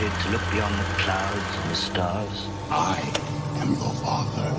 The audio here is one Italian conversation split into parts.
created to look beyond the clouds and the stars. I am your father.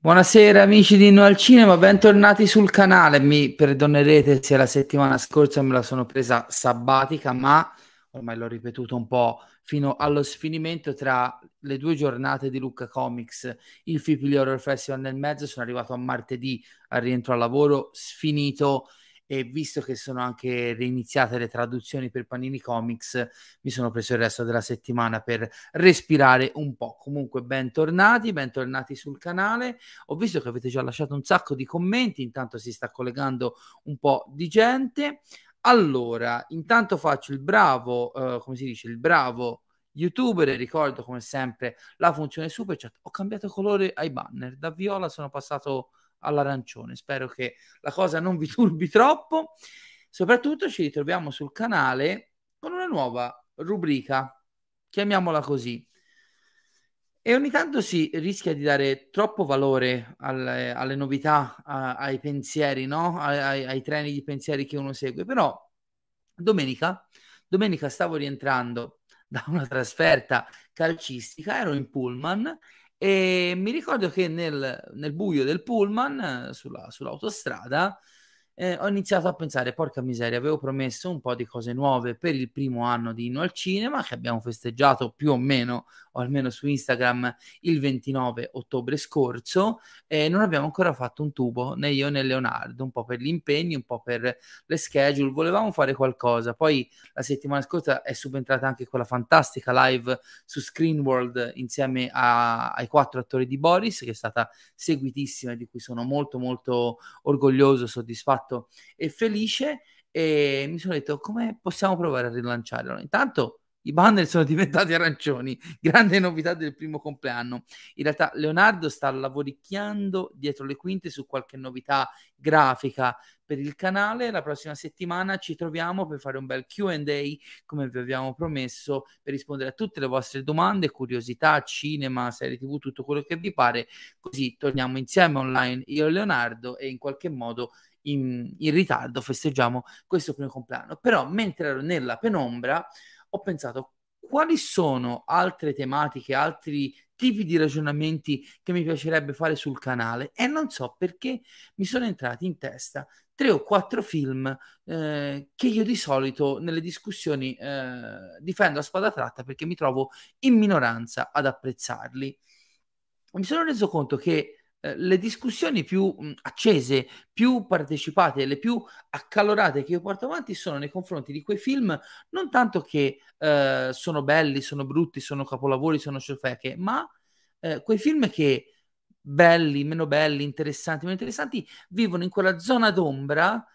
Buonasera amici di Inno al Cinema, bentornati sul canale. Mi perdonerete se la settimana scorsa me la sono presa sabbatica, ma ormai l'ho ripetuto un po' fino allo sfinimento. Tra le due giornate di Lucca Comics, il Fipili Horror Festival nel mezzo, sono arrivato a martedì al rientro al lavoro sfinito, e visto che sono anche reiniziate le traduzioni per Panini Comics, mi sono preso il resto della settimana per respirare un po'. Comunque bentornati sul canale. Ho visto che avete già lasciato un sacco di commenti, intanto si sta collegando un po' di gente. Allora, intanto faccio il bravo, youtuber, e ricordo come sempre la funzione super chat. Ho cambiato colore ai banner, da viola sono passato all'arancione, spero che la cosa non vi turbi troppo. Soprattutto ci ritroviamo sul canale con una nuova rubrica, chiamiamola così. E ogni tanto si rischia di dare troppo valore alle novità, ai pensieri, no? Ai treni di pensieri che uno segue. Però domenica stavo rientrando da una trasferta calcistica, ero in pullman e mi ricordo che nel buio del pullman, sull'autostrada, ho iniziato a pensare, porca miseria, avevo promesso un po' di cose nuove per il primo anno di Inno al Cinema, che abbiamo festeggiato più o meno, o almeno su Instagram, il 29 ottobre scorso, e non abbiamo ancora fatto un tubo, né io né Leonardo, un po' per gli impegni, un po' per le schedule. Volevamo fare qualcosa, poi la settimana scorsa è subentrata anche quella fantastica live su Screen World insieme ai 4 attori di Boris, che è stata seguitissima e di cui sono molto molto orgoglioso, soddisfatto e felice, e mi sono detto come possiamo provare a rilanciare. Allora, intanto i banner sono diventati arancioni, grande novità del primo compleanno. In realtà Leonardo sta lavoricchiando dietro le quinte su qualche novità grafica per il canale. La prossima settimana ci troviamo per fare un bel Q&A, come vi abbiamo promesso, per rispondere a tutte le vostre domande, curiosità, cinema, serie TV, tutto quello che vi pare. Così torniamo insieme online io e Leonardo, e in qualche modo in ritardo festeggiamo questo primo compleanno. Però mentre ero nella penombra ho pensato quali sono altre tematiche, altri tipi di ragionamenti che mi piacerebbe fare sul canale, e non so perché mi sono entrati in testa 3 o 4 film che io di solito nelle discussioni difendo a spada tratta perché mi trovo in minoranza ad apprezzarli. Mi sono reso conto che le discussioni più accese, più partecipate, le più accalorate che io porto avanti sono nei confronti di quei film, non tanto che sono belli, sono brutti, sono capolavori, sono ciofeche, ma quei film che belli, meno belli, interessanti, meno interessanti, vivono in quella zona d'ombra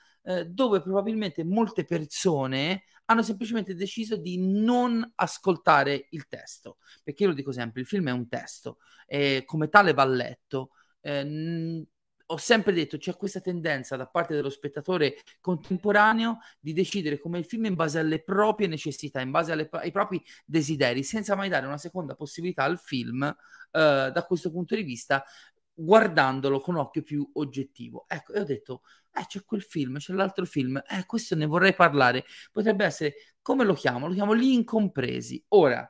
dove probabilmente molte persone hanno semplicemente deciso di non ascoltare il testo, perché io lo dico sempre, il film è un testo e come tale va letto. Ho sempre detto c'è questa tendenza da parte dello spettatore contemporaneo di decidere come il film in base alle proprie necessità, in base ai propri desideri, senza mai dare una seconda possibilità al film da questo punto di vista, guardandolo con occhio più oggettivo. Ecco, e ho detto c'è quel film, c'è l'altro film, questo ne vorrei parlare, potrebbe essere, come lo chiamo? Lo chiamo Gli Incompresi. Ora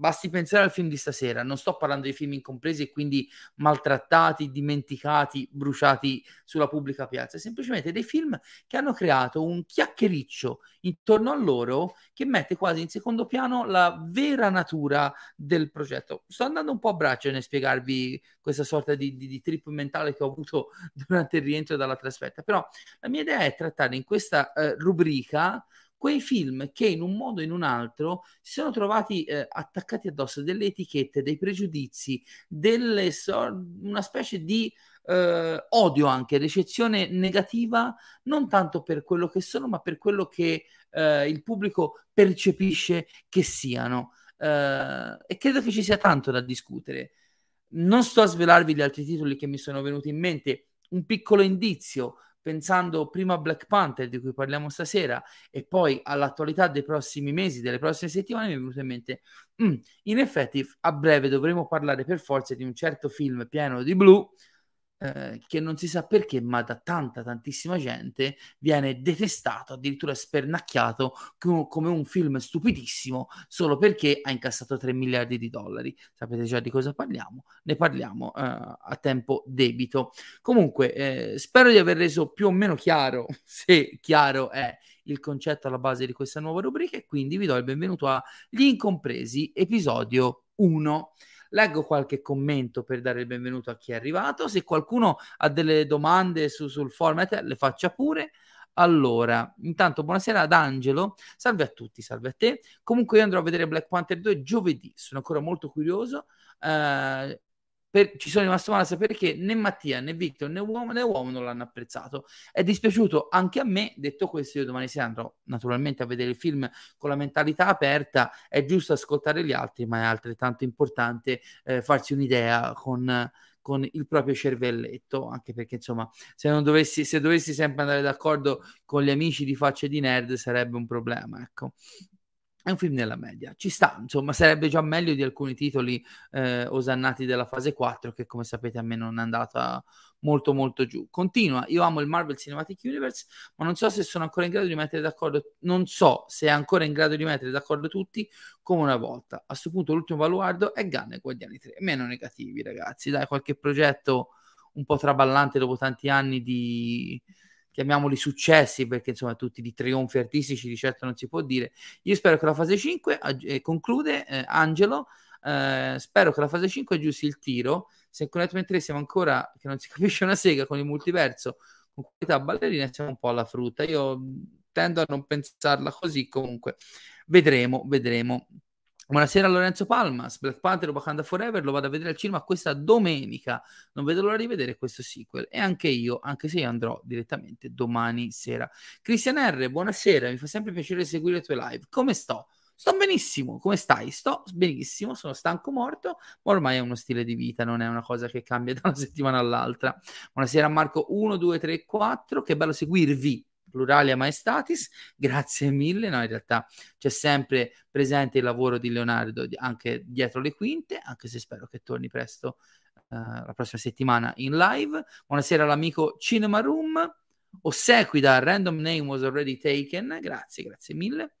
basti pensare al film di stasera, non sto parlando di film incompresi e quindi maltrattati, dimenticati, bruciati sulla pubblica piazza, semplicemente dei film che hanno creato un chiacchiericcio intorno a loro che mette quasi in secondo piano la vera natura del progetto. Sto andando un po' a braccio nel spiegarvi questa sorta di trip mentale che ho avuto durante il rientro dalla trasferta, però la mia idea è trattare in questa rubrica quei film che in un modo o in un altro si sono trovati attaccati addosso delle etichette, dei pregiudizi, una specie di odio anche, ricezione negativa, non tanto per quello che sono, ma per quello che il pubblico percepisce che siano. E credo che ci sia tanto da discutere. Non sto a svelarvi gli altri titoli che mi sono venuti in mente, un piccolo indizio, pensando prima a Black Panther, di cui parliamo stasera, e poi all'attualità dei prossimi mesi, delle prossime settimane, mi è venuto in mente, in effetti a breve dovremo parlare per forza di un certo film pieno di blu, che non si sa perché, ma da tantissima gente viene detestato, addirittura spernacchiato come un film stupidissimo solo perché ha incassato 3 miliardi di dollari. Sapete già di cosa parliamo, ne parliamo a tempo debito. Comunque spero di aver reso più o meno chiaro, se chiaro è, il concetto alla base di questa nuova rubrica, e quindi vi do il benvenuto a Gli Incompresi, episodio 1. Leggo qualche commento per dare il benvenuto a chi è arrivato. Se qualcuno ha delle domande sul format, le faccia pure. Allora, intanto buonasera ad Angelo, salve a tutti, salve a te. Comunque io andrò a vedere Black Panther 2 giovedì, sono ancora molto curioso. Ci sono rimasto male a sapere che né Mattia né Victor né uomo non l'hanno apprezzato. È dispiaciuto anche a me. Detto questo, io domani sera andrò naturalmente a vedere il film con la mentalità aperta. È giusto ascoltare gli altri, ma è altrettanto importante farsi un'idea con il proprio cervelletto, anche perché insomma se dovessi sempre andare d'accordo con gli amici di Facce di Nerd sarebbe un problema, ecco. È un film nella media, ci sta, insomma, sarebbe già meglio di alcuni titoli osannati della fase 4, che come sapete a me non è andata molto giù. Continua, io amo il Marvel Cinematic Universe, ma non so se sono ancora in grado di mettere d'accordo, non so se è ancora in grado di mettere d'accordo tutti come una volta. A questo punto l'ultimo baluardo è Gunn e Guardiani 3, meno negativi ragazzi, dai, qualche progetto un po' traballante dopo tanti anni di... chiamiamoli successi, perché insomma tutti di trionfi artistici di certo non si può dire. Io spero che la fase 5 conclude, Angelo, spero che la fase 5 aggiusti il tiro. Se in Connectment 3 siamo ancora che non si capisce una sega con il multiverso, con qualità ballerina siamo un po' alla frutta. Io tendo a non pensarla così, comunque vedremo. Buonasera Lorenzo Palmas, Black Panther Wakanda Forever lo vado a vedere al cinema questa domenica, non vedo l'ora di vedere questo sequel, e anche io, anche se io andrò direttamente domani sera. Christian R, buonasera, mi fa sempre piacere seguire le tue live, come sto? Sto benissimo, come stai? Sto benissimo, sono stanco morto, ma ormai è uno stile di vita, non è una cosa che cambia da una settimana all'altra. Buonasera Marco 1234, che bello seguirvi. Pluralia Maestatis, grazie mille. No, in realtà c'è sempre presente il lavoro di Leonardo anche dietro le quinte, anche se spero che torni presto la prossima settimana in live. Buonasera all'amico Cinema Room, ossequida Random Name Was Already Taken, grazie mille.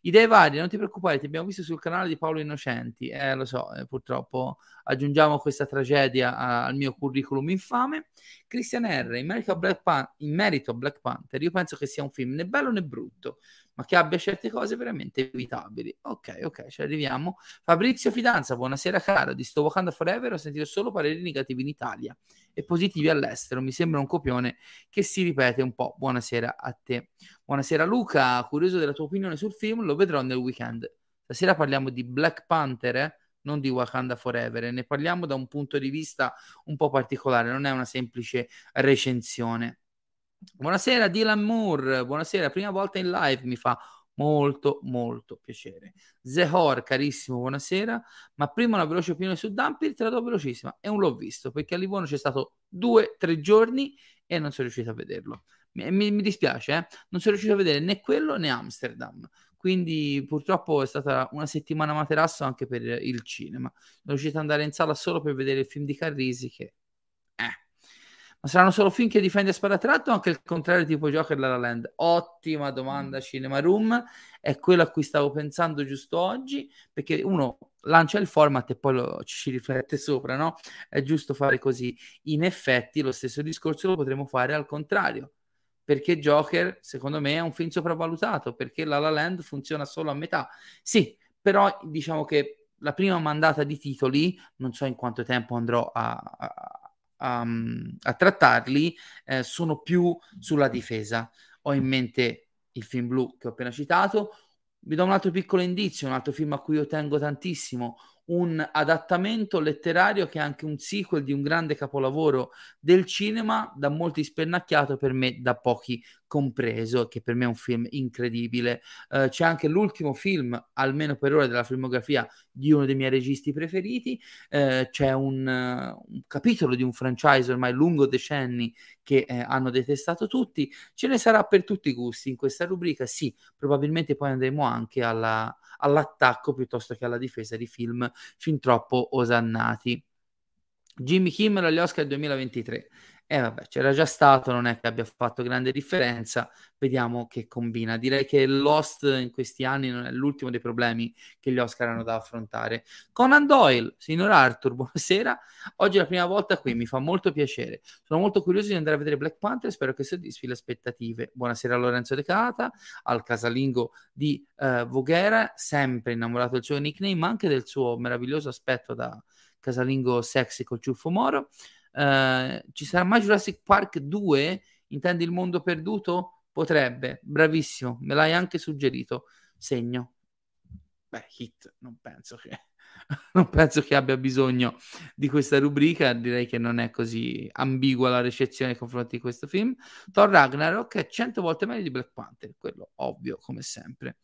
Idee varie, non ti preoccupare, ti abbiamo visto sul canale di Paolo Innocenti, lo so, purtroppo aggiungiamo questa tragedia al mio curriculum infame. Christian R, in merito a Black Panther, io penso che sia un film né bello né brutto, ma che abbia certe cose veramente evitabili. Ok, ci arriviamo. Fabrizio Fidanza, buonasera caro, di sto Wakanda Forever ho sentito solo pareri negativi in Italia e positivi all'estero, mi sembra un copione che si ripete un po'. Buonasera a te. Buonasera Luca, curioso della tua opinione sul film, lo vedrò nel weekend. Stasera parliamo di Black Panther, non di Wakanda Forever, ne parliamo da un punto di vista un po' particolare, non è una semplice recensione. Buonasera Dylan Moore, buonasera, prima volta in live, mi fa molto piacere. Zehor, carissimo, buonasera, ma prima una veloce opinione su Dampir, te la do velocissima, e non l'ho visto perché a Livorno c'è stato 2-3 giorni e non sono riuscito a vederlo, mi dispiace, non sono riuscito a vedere né quello né Amsterdam, quindi purtroppo è stata una settimana materasso anche per il cinema. Sono riuscito ad andare in sala solo per vedere il film di Carrisi che... Ma saranno solo film che difende a sparatratto o anche il contrario, tipo Joker e La La Land? Ottima domanda, Cinema Room, è quella a cui stavo pensando giusto oggi, perché uno lancia il format e poi ci riflette sopra, no? È giusto fare così. In effetti lo stesso discorso lo potremmo fare al contrario, perché Joker secondo me è un film sopravvalutato, perché La La Land funziona solo a metà. Sì, però diciamo che la prima mandata di titoli, non so in quanto tempo andrò a trattarli, sono più sulla difesa. Ho in mente il film blu che ho appena citato. Vi do un altro piccolo indizio, un altro film a cui io tengo tantissimo, un adattamento letterario che è anche un sequel di un grande capolavoro del cinema, da molti spennacchiato, per me da pochi compreso, che per me è un film incredibile. C'è anche l'ultimo film, almeno per ora, della filmografia di uno dei miei registi preferiti. C'è un capitolo di un franchise ormai lungo decenni che hanno detestato tutti. Ce ne sarà per tutti i gusti in questa rubrica, sì, probabilmente poi andremo anche all'attacco piuttosto che alla difesa di film fin troppo osannati. Jimmy Kimmel agli Oscar 2023. Vabbè, c'era già stato, non è che abbia fatto grande differenza, vediamo che combina. Direi che Lost in questi anni non è l'ultimo dei problemi che gli Oscar hanno da affrontare. Conan Doyle, signor Arthur, buonasera, oggi è la prima volta qui, mi fa molto piacere, sono molto curioso di andare a vedere Black Panther, spero che soddisfi le aspettative. Buonasera a Lorenzo De Cata, al casalingo di Voghera, sempre innamorato del suo nickname ma anche del suo meraviglioso aspetto da casalingo sexy col ciuffo moro. Ci sarà mai Jurassic Park 2? Intendi il mondo perduto? Potrebbe, bravissimo, me l'hai anche suggerito, segno. Beh, hit, non penso che abbia bisogno di questa rubrica, direi che non è così ambigua la ricezione nei confronti di questo film. Thor Ragnarok è 100 volte meglio di Black Panther, quello ovvio come sempre.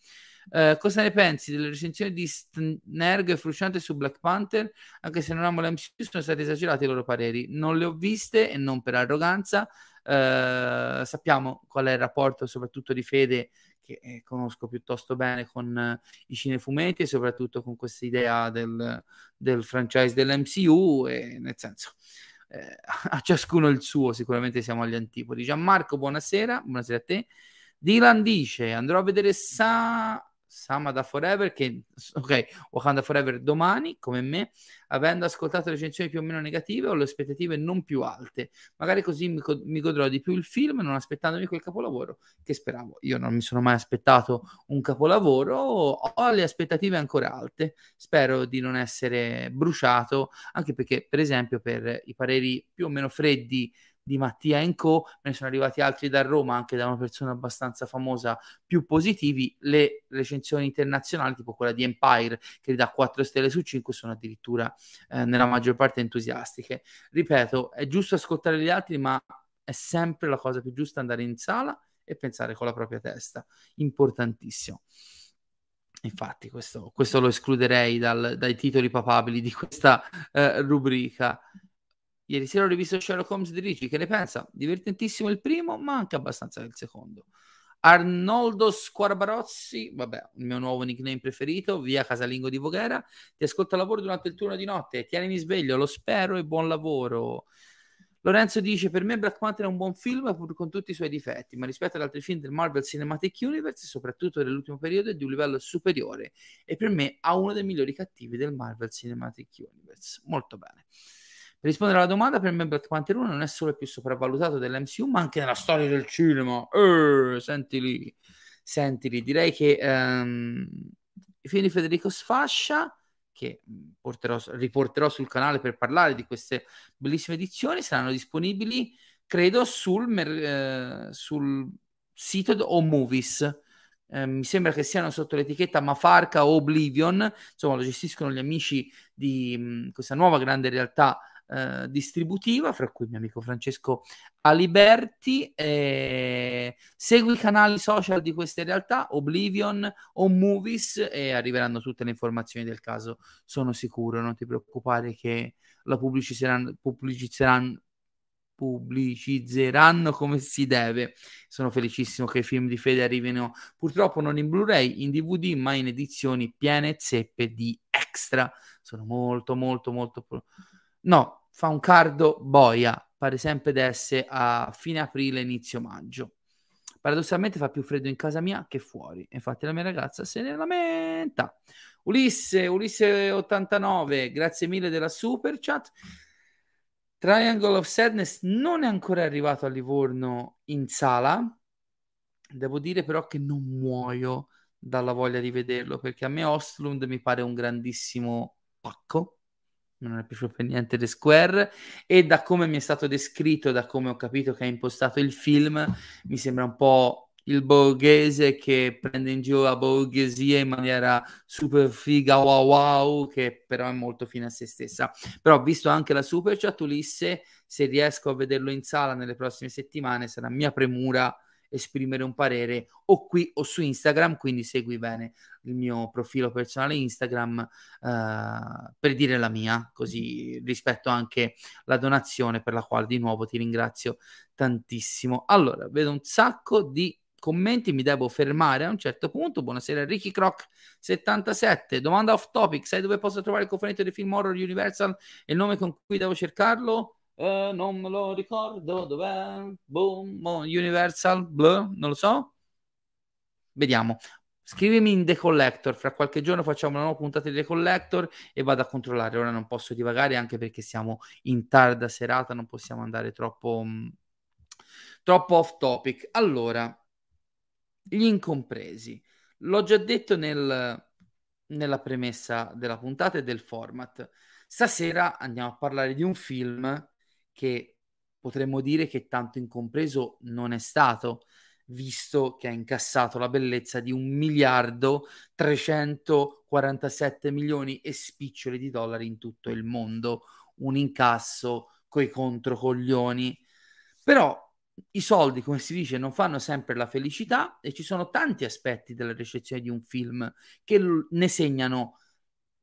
Cosa ne pensi delle recensioni di Snerg e Frusciante su Black Panther? Anche se non amo l'MCU, sono stati esagerati i loro pareri, non le ho viste e non per arroganza. Sappiamo qual è il rapporto soprattutto di Fede, che conosco piuttosto bene, con i cinefumetti e soprattutto con questa idea del franchise dell'MCU, e nel senso a ciascuno il suo, sicuramente siamo agli antipodi. Gianmarco, buonasera a te. Dylan dice: andrò a vedere Wakanda Forever, Wakanda Forever domani, come me, avendo ascoltato recensioni più o meno negative ho le aspettative non più alte, magari così mi godrò di più il film non aspettandomi quel capolavoro che speravo. Io non mi sono mai aspettato un capolavoro, ho le aspettative ancora alte, spero di non essere bruciato, anche perché per esempio per i pareri più o meno freddi di Mattia & Co me ne sono arrivati altri da Roma, anche da una persona abbastanza famosa, più positivi. Le recensioni internazionali, tipo quella di Empire, che gli dà 4 stelle su 5, sono addirittura nella maggior parte entusiastiche. Ripeto, è giusto ascoltare gli altri, ma è sempre la cosa più giusta andare in sala e pensare con la propria testa, importantissimo. Infatti questo lo escluderei dai titoli papabili di questa rubrica. Ieri sera ho rivisto Sherlock Holmes di Ricci, che ne pensa? Divertentissimo il primo, ma anche abbastanza il secondo. Arnoldo Squarbarozzi, vabbè, il mio nuovo nickname preferito, via casalingo di Voghera, ti ascolto al lavoro durante il turno di notte, tienimi sveglio, lo spero e buon lavoro. Lorenzo dice: per me Black Panther è un buon film pur con tutti i suoi difetti, ma rispetto ad altri film del Marvel Cinematic Universe, soprattutto dell'ultimo periodo, è di un livello superiore e per me ha uno dei migliori cattivi del Marvel Cinematic Universe. Molto bene. Per rispondere alla domanda, per me Black Panther 1 non è solo il più sopravvalutato dell'MCU, ma anche nella storia del cinema. Sentili. Direi che i film di Federico Sfascia, che riporterò sul canale per parlare di queste bellissime edizioni, saranno disponibili, credo, sul sito Omovies. Mi sembra che siano sotto l'etichetta Mafarca o Oblivion, insomma lo gestiscono gli amici di questa nuova grande realtà distributiva, fra cui il mio amico Francesco Aliberti. Segui i canali social di queste realtà, Oblivion o Movies, e arriveranno tutte le informazioni del caso, sono sicuro. Non ti preoccupare che la pubblicizzeranno come si deve. Sono felicissimo che i film di Fede arrivino, purtroppo non in Blu-ray, in DVD, ma in edizioni piene zeppe di extra. Sono molto no, fa un cardo boia, pare sempre d'esse a fine aprile, inizio maggio. Paradossalmente fa più freddo in casa mia che fuori, infatti la mia ragazza se ne lamenta. Ulisse 89, grazie mille della super chat. Triangle of Sadness non è ancora arrivato a Livorno in sala, devo dire però che non muoio dalla voglia di vederlo, perché a me Ostlund mi pare un grandissimo pacco, non è piaciuto per niente The Square, e da come mi è stato descritto, da come ho capito che ha impostato il film, mi sembra un po' il borghese che prende in giro la borghesia in maniera super figa, wow, che però è molto fine a se stessa. Però ho visto anche la super chat, Ulisse, se riesco a vederlo in sala nelle prossime settimane sarà mia premura esprimere un parere o qui o su Instagram, quindi segui bene il mio profilo personale Instagram per dire la mia, così rispetto anche la donazione, per la quale di nuovo ti ringrazio tantissimo. Allora, vedo un sacco di commenti, mi devo fermare a un certo punto. Buonasera Ricky Croc 77, domanda off topic, sai dove posso trovare il cofanetto dei film horror Universal e il nome con cui devo cercarlo? Non me lo ricordo, dov'è? Boom, Universal, blah, non lo so, vediamo. Scrivimi in The Collector, fra qualche giorno facciamo una nuova puntata di The Collector e vado a controllare. Ora non posso divagare anche perché siamo in tarda serata, non possiamo andare troppo off topic. Allora, gli incompresi, l'ho già detto nella premessa della puntata e del format. Stasera andiamo a parlare di un film che potremmo dire che tanto incompreso non è stato, visto che ha incassato la bellezza di 1.347 milioni e spiccioli di dollari in tutto il mondo, un incasso coi controcoglioni. Però i soldi, come si dice, non fanno sempre la felicità e ci sono tanti aspetti della ricezione di un film che ne segnano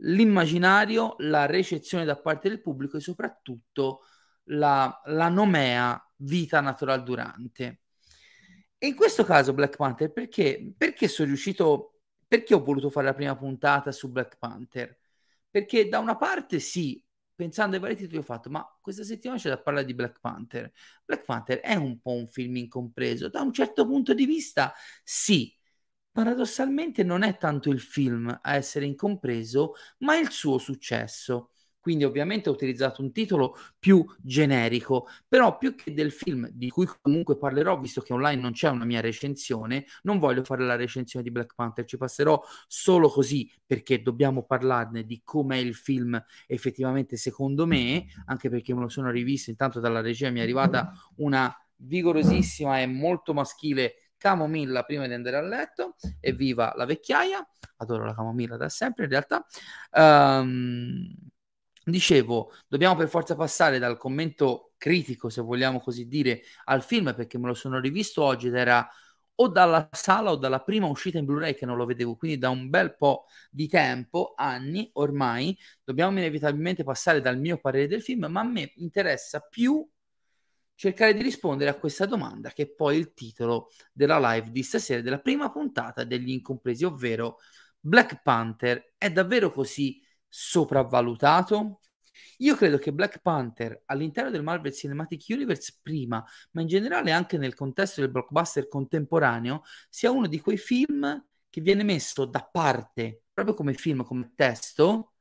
l'immaginario, la ricezione da parte del pubblico e soprattutto la nomea vita natural durante. E in questo caso Black Panther, perché sono riuscito, perché ho voluto fare la prima puntata su Black Panther? Perché da una parte sì, pensando ai vari titoli ho fatto, ma questa settimana c'è da parlare di Black Panther. Black Panther è un po' un film incompreso, da un certo punto di vista sì, paradossalmente non è tanto il film a essere incompreso, ma il suo successo. Quindi ovviamente ho utilizzato un titolo più generico, però più che del film, di cui comunque parlerò, visto che online non c'è una mia recensione, non voglio fare la recensione di Black Panther, ci passerò solo così, perché dobbiamo parlarne di com'è il film effettivamente secondo me, anche perché me lo sono rivisto, intanto dalla regia mi è arrivata una vigorosissima e molto maschile camomilla prima di andare a letto, evviva la vecchiaia, adoro la camomilla da sempre in realtà. Dicevo, dobbiamo per forza passare dal commento critico, se vogliamo così dire, al film, perché me lo sono rivisto oggi ed era o dalla sala o dalla prima uscita in Blu-ray che non lo vedevo, quindi da un bel po' di tempo, anni ormai, dobbiamo inevitabilmente passare dal mio parere del film, ma a me interessa più cercare di rispondere a questa domanda, che è poi il titolo della live di stasera, della prima puntata degli incompresi, ovvero Black Panther è davvero così sopravvalutato? Io credo che Black Panther all'interno del Marvel Cinematic Universe prima, ma in generale anche nel contesto del blockbuster contemporaneo, sia uno di quei film che viene messo da parte, proprio come film, come testo,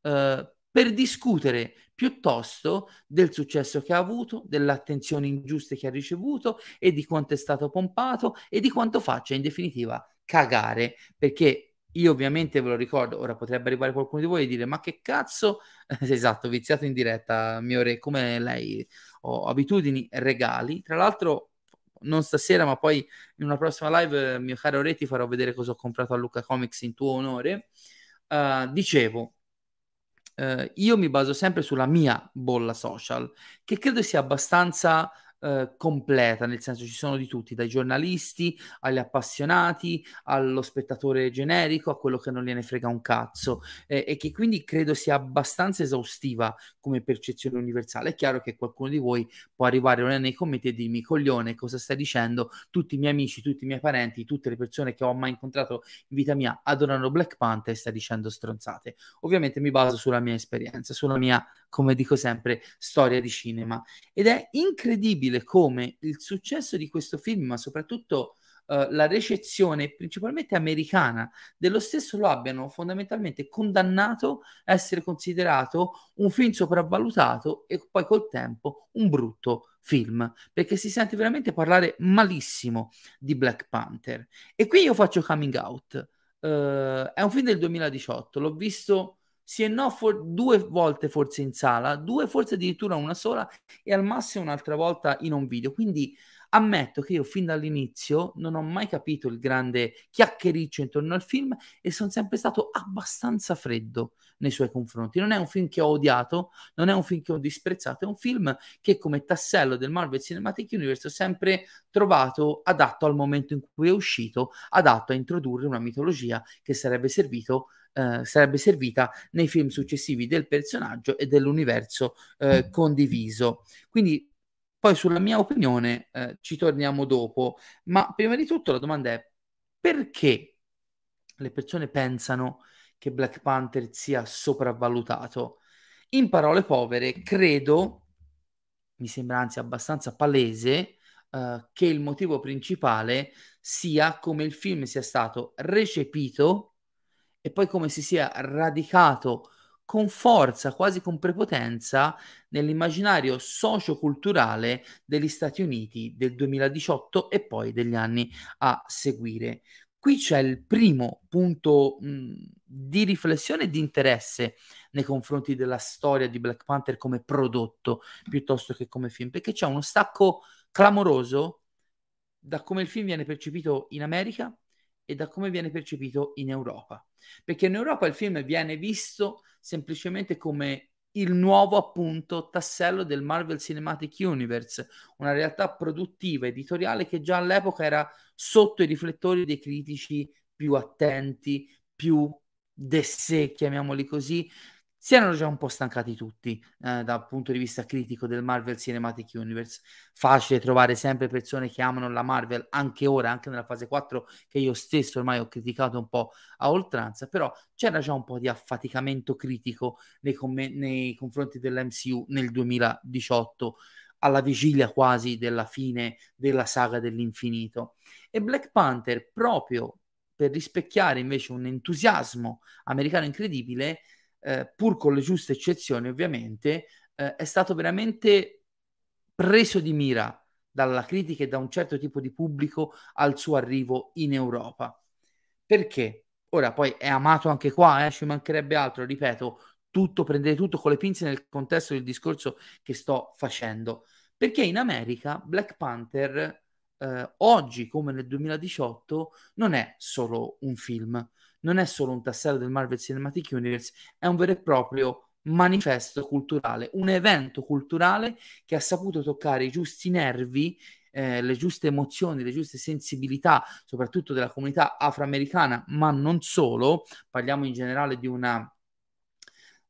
per discutere piuttosto del successo che ha avuto, dell'attenzione ingiusta che ha ricevuto e di quanto è stato pompato e di quanto faccia in definitiva cagare, perché io ovviamente ve lo ricordo, ora potrebbe arrivare qualcuno di voi e dire ma che cazzo, esatto, viziato in diretta, mio re, come lei, ho abitudini, regali, tra l'altro non stasera ma poi in una prossima live, mio caro re, ti farò vedere cosa ho comprato a Lucca Comics in tuo onore. Dicevo, io mi baso sempre sulla mia bolla social, che credo sia abbastanza completa, nel senso ci sono di tutti, dai giornalisti agli appassionati, allo spettatore generico, a quello che non gliene frega un cazzo, e che quindi credo sia abbastanza esaustiva come percezione universale. È chiaro che qualcuno di voi può arrivare nei commenti e dirmi coglione, cosa stai dicendo, tutti i miei amici, tutti i miei parenti, tutte le persone che ho mai incontrato in vita mia adorano Black Panther e stai dicendo stronzate. Ovviamente mi baso sulla mia esperienza, sulla mia, come dico sempre, storia di cinema, ed è incredibile come il successo di questo film, ma soprattutto la ricezione principalmente americana dello stesso, lo abbiano fondamentalmente condannato a essere considerato un film sopravvalutato e poi col tempo un brutto film, perché si sente veramente parlare malissimo di Black Panther. E qui io faccio coming out, è un film del 2018, l'ho visto sì e no, due volte forse in sala, due forse addirittura una sola e al massimo un'altra volta in un video. Quindi ammetto che io fin dall'inizio non ho mai capito il grande chiacchiericcio intorno al film e sono sempre stato abbastanza freddo nei suoi confronti. Non è un film che ho odiato, non è un film che ho disprezzato, è un film che come tassello del Marvel Cinematic Universe ho sempre trovato adatto al momento in cui è uscito, adatto a introdurre una mitologia che sarebbe servita nei film successivi del personaggio e dell'universo condiviso. Quindi Poi sulla mia opinione ci torniamo dopo, ma prima di tutto la domanda è: perché le persone pensano che Black Panther sia sopravvalutato? In parole povere, credo, mi sembra anzi abbastanza palese, che il motivo principale sia come il film sia stato recepito e poi come si sia radicato con forza, quasi con prepotenza, nell'immaginario socioculturale degli Stati Uniti del 2018 e poi degli anni a seguire. Qui c'è il primo punto di riflessione e di interesse nei confronti della storia di Black Panther come prodotto piuttosto che come film, perché c'è uno stacco clamoroso da come il film viene percepito in America e da come viene percepito in Europa, perché in Europa il film viene visto semplicemente come il nuovo, appunto, tassello del Marvel Cinematic Universe, una realtà produttiva editoriale che già all'epoca era sotto i riflettori dei critici più attenti, più de sé, chiamiamoli così. Si erano già un po' stancati tutti dal punto di vista critico del Marvel Cinematic Universe. Facile trovare sempre persone che amano la Marvel anche ora, anche nella fase 4, che io stesso ormai ho criticato un po' a oltranza, però c'era già un po' di affaticamento critico nei confronti dell'MCU nel 2018, alla vigilia quasi della fine della saga dell'infinito. E Black Panther, proprio per rispecchiare invece un entusiasmo americano incredibile, pur con le giuste eccezioni ovviamente, è stato veramente preso di mira dalla critica e da un certo tipo di pubblico al suo arrivo in Europa. Perché? Ora, poi è amato anche qua, ci mancherebbe altro, ripeto, prendete tutto con le pinze nel contesto del discorso che sto facendo, perché in America Black Panther oggi come nel 2018 non è solo un film, non è solo un tassello del Marvel Cinematic Universe, è un vero e proprio manifesto culturale, un evento culturale che ha saputo toccare i giusti nervi, le giuste emozioni, le giuste sensibilità, soprattutto della comunità afroamericana, ma non solo. Parliamo in generale di una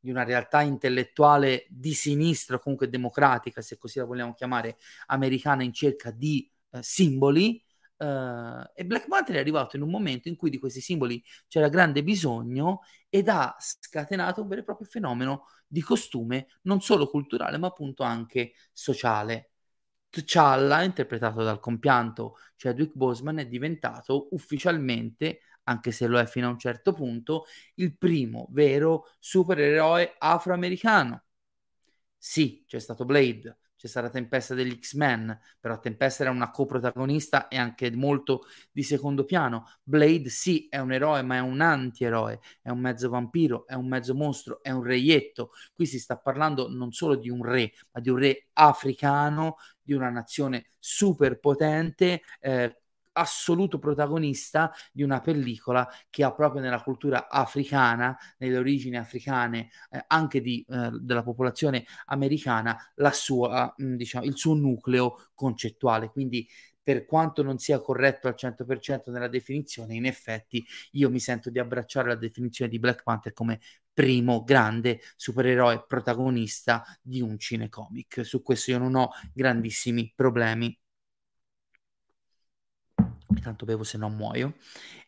realtà intellettuale di sinistra, comunque democratica, se così la vogliamo chiamare, americana, in cerca di simboli. E Black Panther è arrivato in un momento in cui di questi simboli c'era grande bisogno ed ha scatenato un vero e proprio fenomeno di costume, non solo culturale ma appunto anche sociale. T'Challa, interpretato dal compianto Chadwick Boseman, è diventato ufficialmente, anche se lo è fino a un certo punto, il primo vero supereroe afroamericano. Sì, c'è stato Blade, c'è stata Tempesta degli X-Men, però Tempesta era una coprotagonista e anche molto di secondo piano. Blade sì, è un eroe, ma è un antieroe, è un mezzo vampiro, è un mezzo mostro, è un reietto. Qui si sta parlando non solo di un re, ma di un re africano, di una nazione super potente, assoluto protagonista di una pellicola che ha proprio nella cultura africana, nelle origini africane, anche della popolazione americana, il suo nucleo concettuale. Quindi, per quanto non sia corretto al 100% nella definizione, in effetti io mi sento di abbracciare la definizione di Black Panther come primo grande supereroe protagonista di un cinecomic. Su questo io non ho grandissimi problemi. Tanto bevo, se no muoio.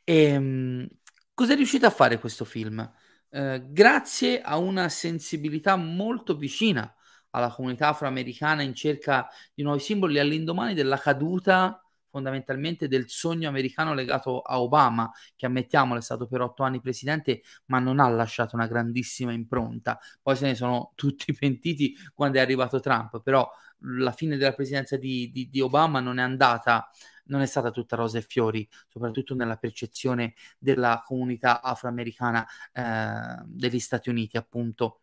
Cos'è riuscito a fare questo film? Grazie a una sensibilità molto vicina alla comunità afroamericana in cerca di nuovi simboli, all'indomani della caduta fondamentalmente del sogno americano legato a Obama, che, ammettiamolo, è stato per 8 anni presidente, ma non ha lasciato una grandissima impronta. Poi se ne sono tutti pentiti quando è arrivato Trump, però la fine della presidenza di Obama non è stata tutta rose e fiori, soprattutto nella percezione della comunità afroamericana degli Stati Uniti, appunto.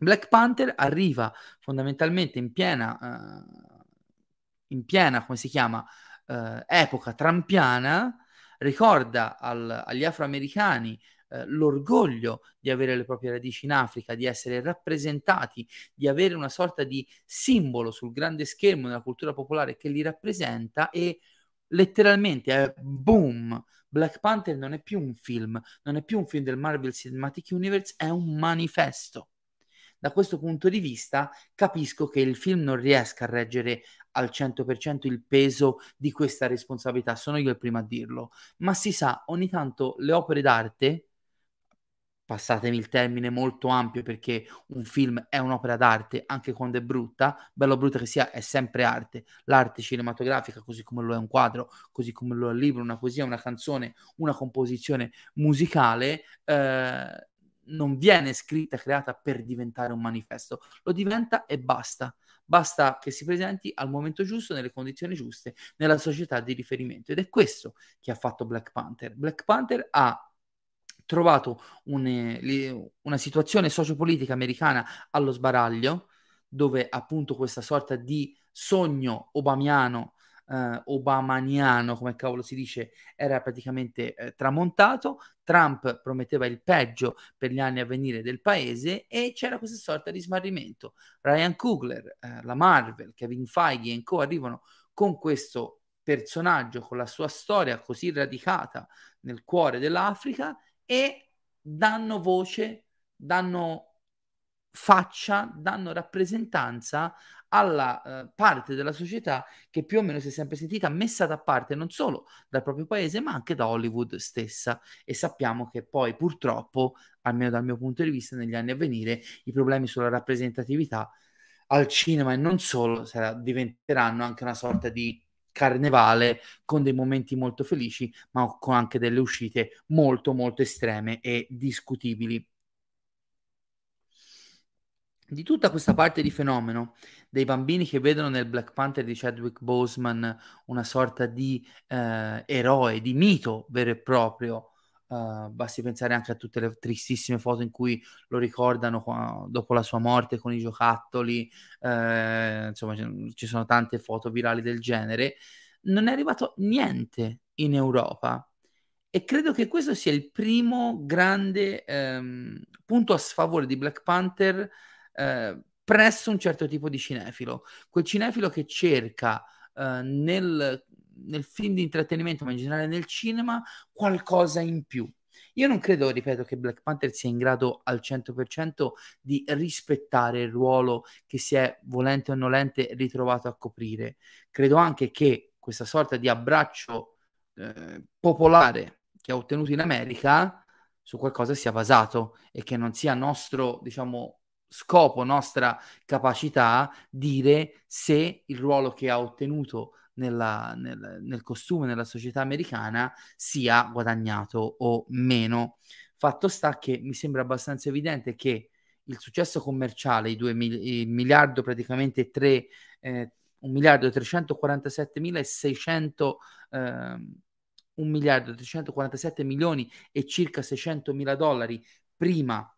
Black Panther arriva fondamentalmente in piena come si chiama, epoca trumpiana, ricorda agli afroamericani l'orgoglio di avere le proprie radici in Africa, di essere rappresentati, di avere una sorta di simbolo sul grande schermo della cultura popolare che li rappresenta, e letteralmente è boom! Black Panther non è più un film, non è più un film del Marvel Cinematic Universe, è un manifesto. Da questo punto di vista capisco che il film non riesca a reggere al 100% il peso di questa responsabilità, sono io il primo a dirlo, ma si sa, ogni tanto le opere d'arte, passatemi il termine molto ampio perché un film è un'opera d'arte anche quando è brutta, bella o brutta che sia, è sempre arte, l'arte cinematografica così come lo è un quadro, così come lo è un libro, una poesia, una canzone, una composizione musicale, non viene scritta, creata per diventare un manifesto, lo diventa e basta. Basta che si presenti al momento giusto, nelle condizioni giuste, nella società di riferimento. Ed è questo che ha fatto Black Panther. Black Panther ha trovato una situazione sociopolitica americana allo sbaraglio, dove appunto questa sorta di sogno obamaniano, come cavolo si dice, era praticamente tramontato. Trump prometteva il peggio per gli anni a venire del paese e c'era questa sorta di smarrimento. Ryan Coogler, la Marvel, Kevin Feige e co. arrivano con questo personaggio, con la sua storia così radicata nel cuore dell'Africa e danno voce, danno faccia, danno rappresentanza alla parte della società che più o meno si è sempre sentita messa da parte non solo dal proprio paese ma anche da Hollywood stessa, e sappiamo che poi purtroppo, almeno dal mio punto di vista, negli anni a venire i problemi sulla rappresentatività al cinema e non solo diventeranno anche una sorta di carnevale con dei momenti molto felici ma con anche delle uscite molto molto estreme e discutibili. Di tutta questa parte di fenomeno, dei bambini che vedono nel Black Panther di Chadwick Boseman una sorta di eroe, di mito vero e proprio, basti pensare anche a tutte le tristissime foto in cui lo ricordano dopo la sua morte con i giocattoli, insomma ci sono tante foto virali del genere, non è arrivato niente in Europa. E credo che questo sia il primo grande punto a sfavore di Black Panther presso un certo tipo di cinefilo, quel cinefilo che cerca nel film di intrattenimento ma in generale nel cinema qualcosa in più. Io non credo, ripeto, che Black Panther sia in grado al 100% di rispettare il ruolo che si è volente o nolente ritrovato a coprire. Credo anche che questa sorta di abbraccio popolare che ha ottenuto in America su qualcosa sia basato e che non sia nostro, diciamo, scopo, nostra capacità dire se il ruolo che ha ottenuto nel costume, nella società americana sia guadagnato o meno. Fatto sta che mi sembra abbastanza evidente che il successo commerciale, il miliardo praticamente 1 miliardo 347 milioni e circa $600.000 prima,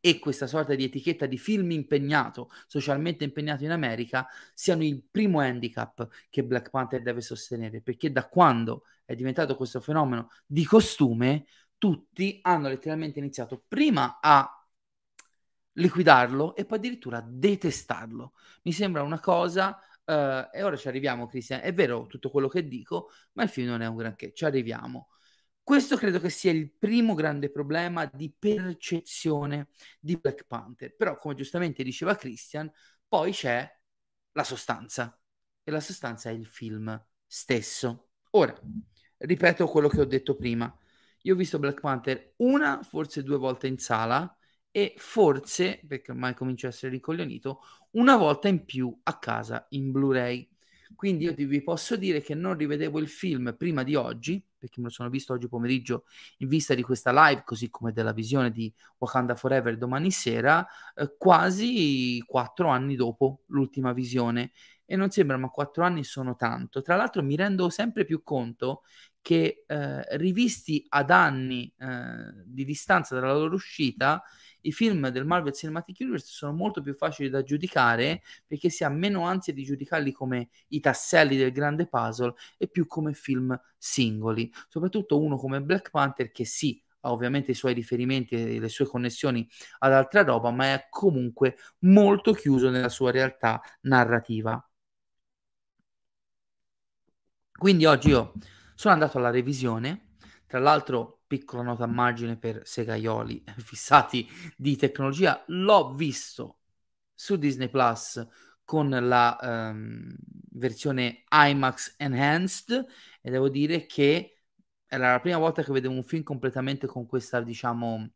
e questa sorta di etichetta di film impegnato, socialmente impegnato in America, siano il primo handicap che Black Panther deve sostenere, perché da quando è diventato questo fenomeno di costume tutti hanno letteralmente iniziato prima a liquidarlo e poi addirittura a detestarlo. Mi sembra una cosa, e ora ci arriviamo, Cristian, è vero tutto quello che dico, ma il film non è un granché, ci arriviamo. Questo credo che sia il primo grande problema di percezione di Black Panther. Però, come giustamente diceva Christian, poi c'è la sostanza. E la sostanza è il film stesso. Ora, ripeto quello che ho detto prima. Io ho visto Black Panther una, forse 2 volte in sala e forse, perché ormai comincio a essere ricoglionito, una volta in più a casa in Blu-ray. Quindi io vi posso dire che non rivedevo il film prima di oggi, perché me lo sono visto oggi pomeriggio in vista di questa live, così come della visione di Wakanda Forever domani sera, quasi 4 anni dopo l'ultima visione. E non sembra, ma 4 anni sono tanto. Tra l'altro mi rendo sempre più conto che rivisti ad anni di distanza dalla loro uscita, i film del Marvel Cinematic Universe sono molto più facili da giudicare perché si ha meno ansia di giudicarli come i tasselli del grande puzzle e più come film singoli, soprattutto uno come Black Panther che sì, ha ovviamente i suoi riferimenti e le sue connessioni ad altra roba, ma è comunque molto chiuso nella sua realtà narrativa. Quindi oggi io sono andato alla revisione, tra l'altro piccola nota a margine per segaioli fissati di tecnologia, l'ho visto su Disney Plus con la versione IMAX Enhanced, e devo dire che era la prima volta che vedevo un film completamente con questa, diciamo,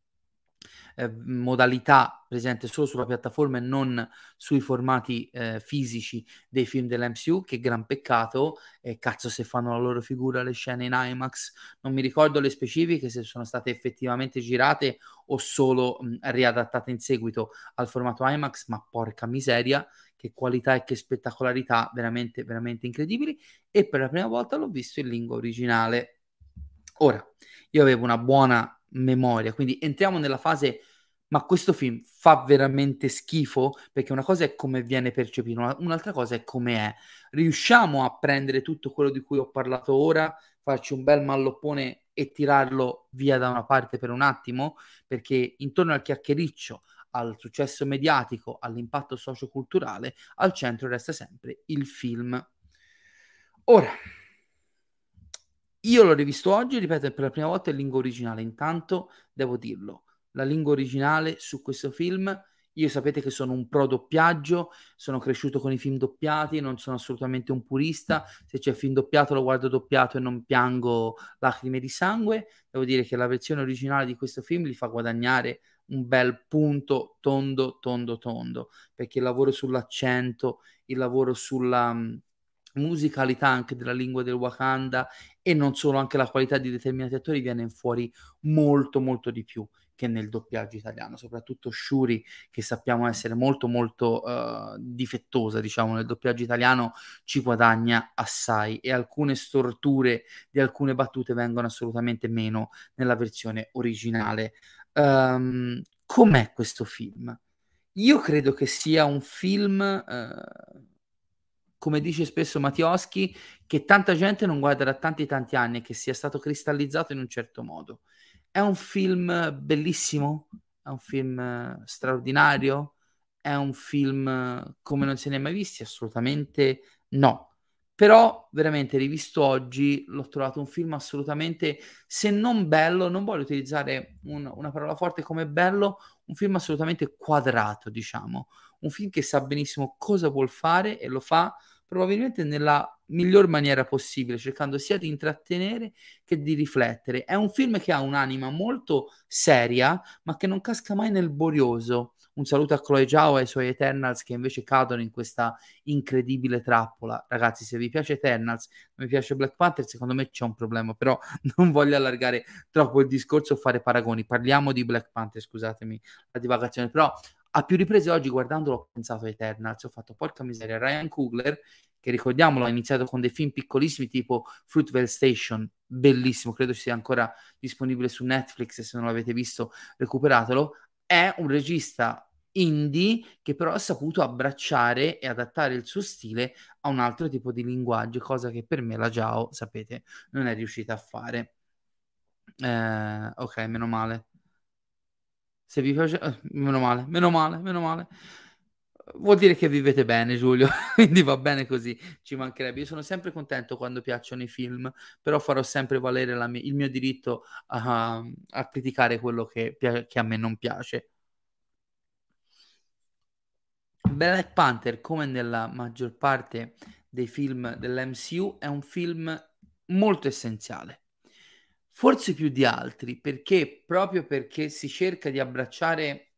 modalità presente solo sulla piattaforma e non sui formati fisici dei film dell'MCU. Che gran peccato, e cazzo se fanno la loro figura le scene in IMAX. Non mi ricordo le specifiche, se sono state effettivamente girate o solo riadattate in seguito al formato IMAX, ma porca miseria, che qualità e che spettacolarità, veramente veramente incredibili. E per la prima volta l'ho visto in lingua originale. Ora, io avevo una buona memoria, quindi entriamo nella fase ma questo film fa veramente schifo, perché una cosa è come viene percepito, un'altra cosa è come è. Riusciamo a prendere tutto quello di cui ho parlato ora, farci un bel malloppone e tirarlo via da una parte per un attimo? Perché intorno al chiacchiericcio, al successo mediatico, all'impatto socioculturale, al centro resta sempre il film. Ora, io l'ho rivisto oggi, ripeto, per la prima volta in lingua originale. Intanto devo dirlo, la lingua originale su questo film, io sapete che sono un pro doppiaggio, sono cresciuto con i film doppiati, non sono assolutamente un purista, se c'è film doppiato lo guardo doppiato e non piango lacrime di sangue. Devo dire che la versione originale di questo film li fa guadagnare un bel punto tondo, tondo, tondo, perché il lavoro sull'accento, il lavoro sulla musicalità anche della lingua del Wakanda, e non solo, anche la qualità di determinati attori viene fuori molto molto di più che nel doppiaggio italiano, soprattutto Shuri, che sappiamo essere molto molto difettosa, diciamo, nel doppiaggio italiano ci guadagna assai, e alcune storture di alcune battute vengono assolutamente meno nella versione originale. Com'è questo film? Io credo che sia un film come dice spesso Mattioschi, che tanta gente non guarda da tanti anni e che sia stato cristallizzato in un certo modo. È un film bellissimo, è un film straordinario, è un film come non se ne è mai visti? Assolutamente no. Però veramente rivisto oggi l'ho trovato un film assolutamente, se non bello, non voglio utilizzare una parola forte come bello, un film assolutamente quadrato, diciamo. Un film che sa benissimo cosa vuol fare e lo fa probabilmente nella miglior maniera possibile, cercando sia di intrattenere che di riflettere. È un film che ha un'anima molto seria, ma che non casca mai nel borioso. Un saluto a Chloe Zhao e ai suoi Eternals, che invece cadono in questa incredibile trappola. Ragazzi, se vi piace Eternals, non vi piace Black Panther, secondo me c'è un problema, però non voglio allargare troppo il discorso o fare paragoni. Parliamo di Black Panther, scusatemi la divagazione, però a più riprese oggi guardandolo ho pensato a Eternals, ho fatto porca miseria, Ryan Coogler, che ricordiamolo ha iniziato con dei film piccolissimi tipo Fruitvale Station, bellissimo, credo ci sia ancora disponibile su Netflix, se non l'avete visto recuperatelo. È un regista indie che però ha saputo abbracciare e adattare il suo stile a un altro tipo di linguaggio, cosa che per me la Zhao, sapete, non è riuscita a fare. Ok, meno male. Se vi piace, meno male. Vuol dire che vivete bene, Giulio, quindi va bene così, ci mancherebbe. Io sono sempre contento quando piacciono i film, però farò sempre valere il mio diritto a criticare quello che a me non piace. Black Panther, come nella maggior parte dei film dell'MCU, è un film molto essenziale. Forse più di altri, perché proprio perché si cerca di abbracciare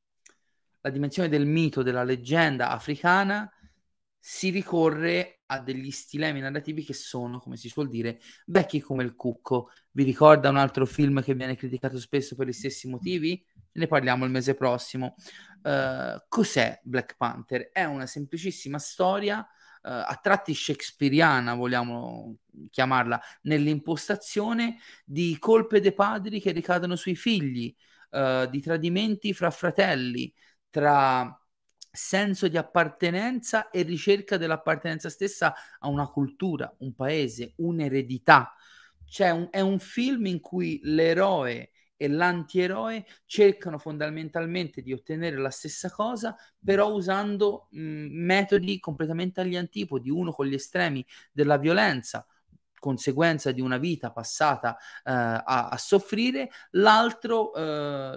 la dimensione del mito, della leggenda africana, si ricorre a degli stilemi narrativi che sono, come si suol dire, vecchi come il cucco. Vi ricorda un altro film che viene criticato spesso per gli stessi motivi? Ne parliamo il mese prossimo. Cos'è Black Panther? È una semplicissima storia a tratti shakespeariana, vogliamo chiamarla, nell'impostazione, di colpe dei padri che ricadono sui figli, di tradimenti fra fratelli, tra senso di appartenenza e ricerca dell'appartenenza stessa a una cultura, un paese, un'eredità. È un film in cui l'eroe e l'antieroe cercano fondamentalmente di ottenere la stessa cosa, però usando metodi completamente agli antipodi, uno con gli estremi della violenza, conseguenza di una vita passata a soffrire, l'altro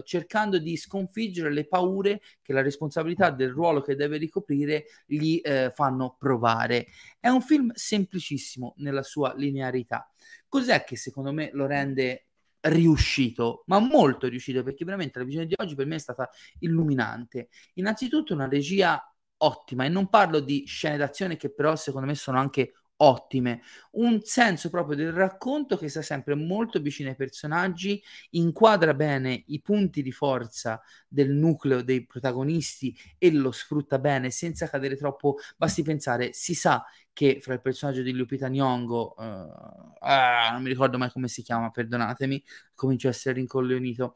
cercando di sconfiggere le paure che la responsabilità del ruolo che deve ricoprire gli fanno provare. È un film semplicissimo nella sua linearità. Cos'è che secondo me lo rende riuscito, ma molto riuscito, perché veramente la visione di oggi per me è stata illuminante? Innanzitutto una regia ottima, e non parlo di scene d'azione che però secondo me sono anche ottime, un senso proprio del racconto che sta sempre molto vicino ai personaggi, inquadra bene i punti di forza del nucleo dei protagonisti e lo sfrutta bene senza cadere troppo. Basti pensare, si sa che fra il personaggio di Lupita Nyong'o, non mi ricordo mai come si chiama, perdonatemi, comincio a essere rincoglionito,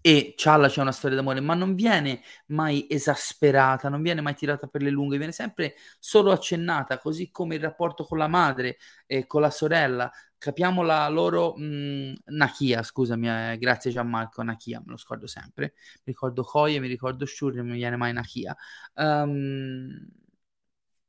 e Cialla c'è una storia d'amore, ma non viene mai esasperata, non viene mai tirata per le lunghe, viene sempre solo accennata, così come il rapporto con la madre e con la sorella. Capiamo la loro Nakia, scusami, grazie Gianmarco, Nakia, me lo scordo sempre, mi ricordo Koye, mi ricordo Shuri, non mi viene mai Nakia.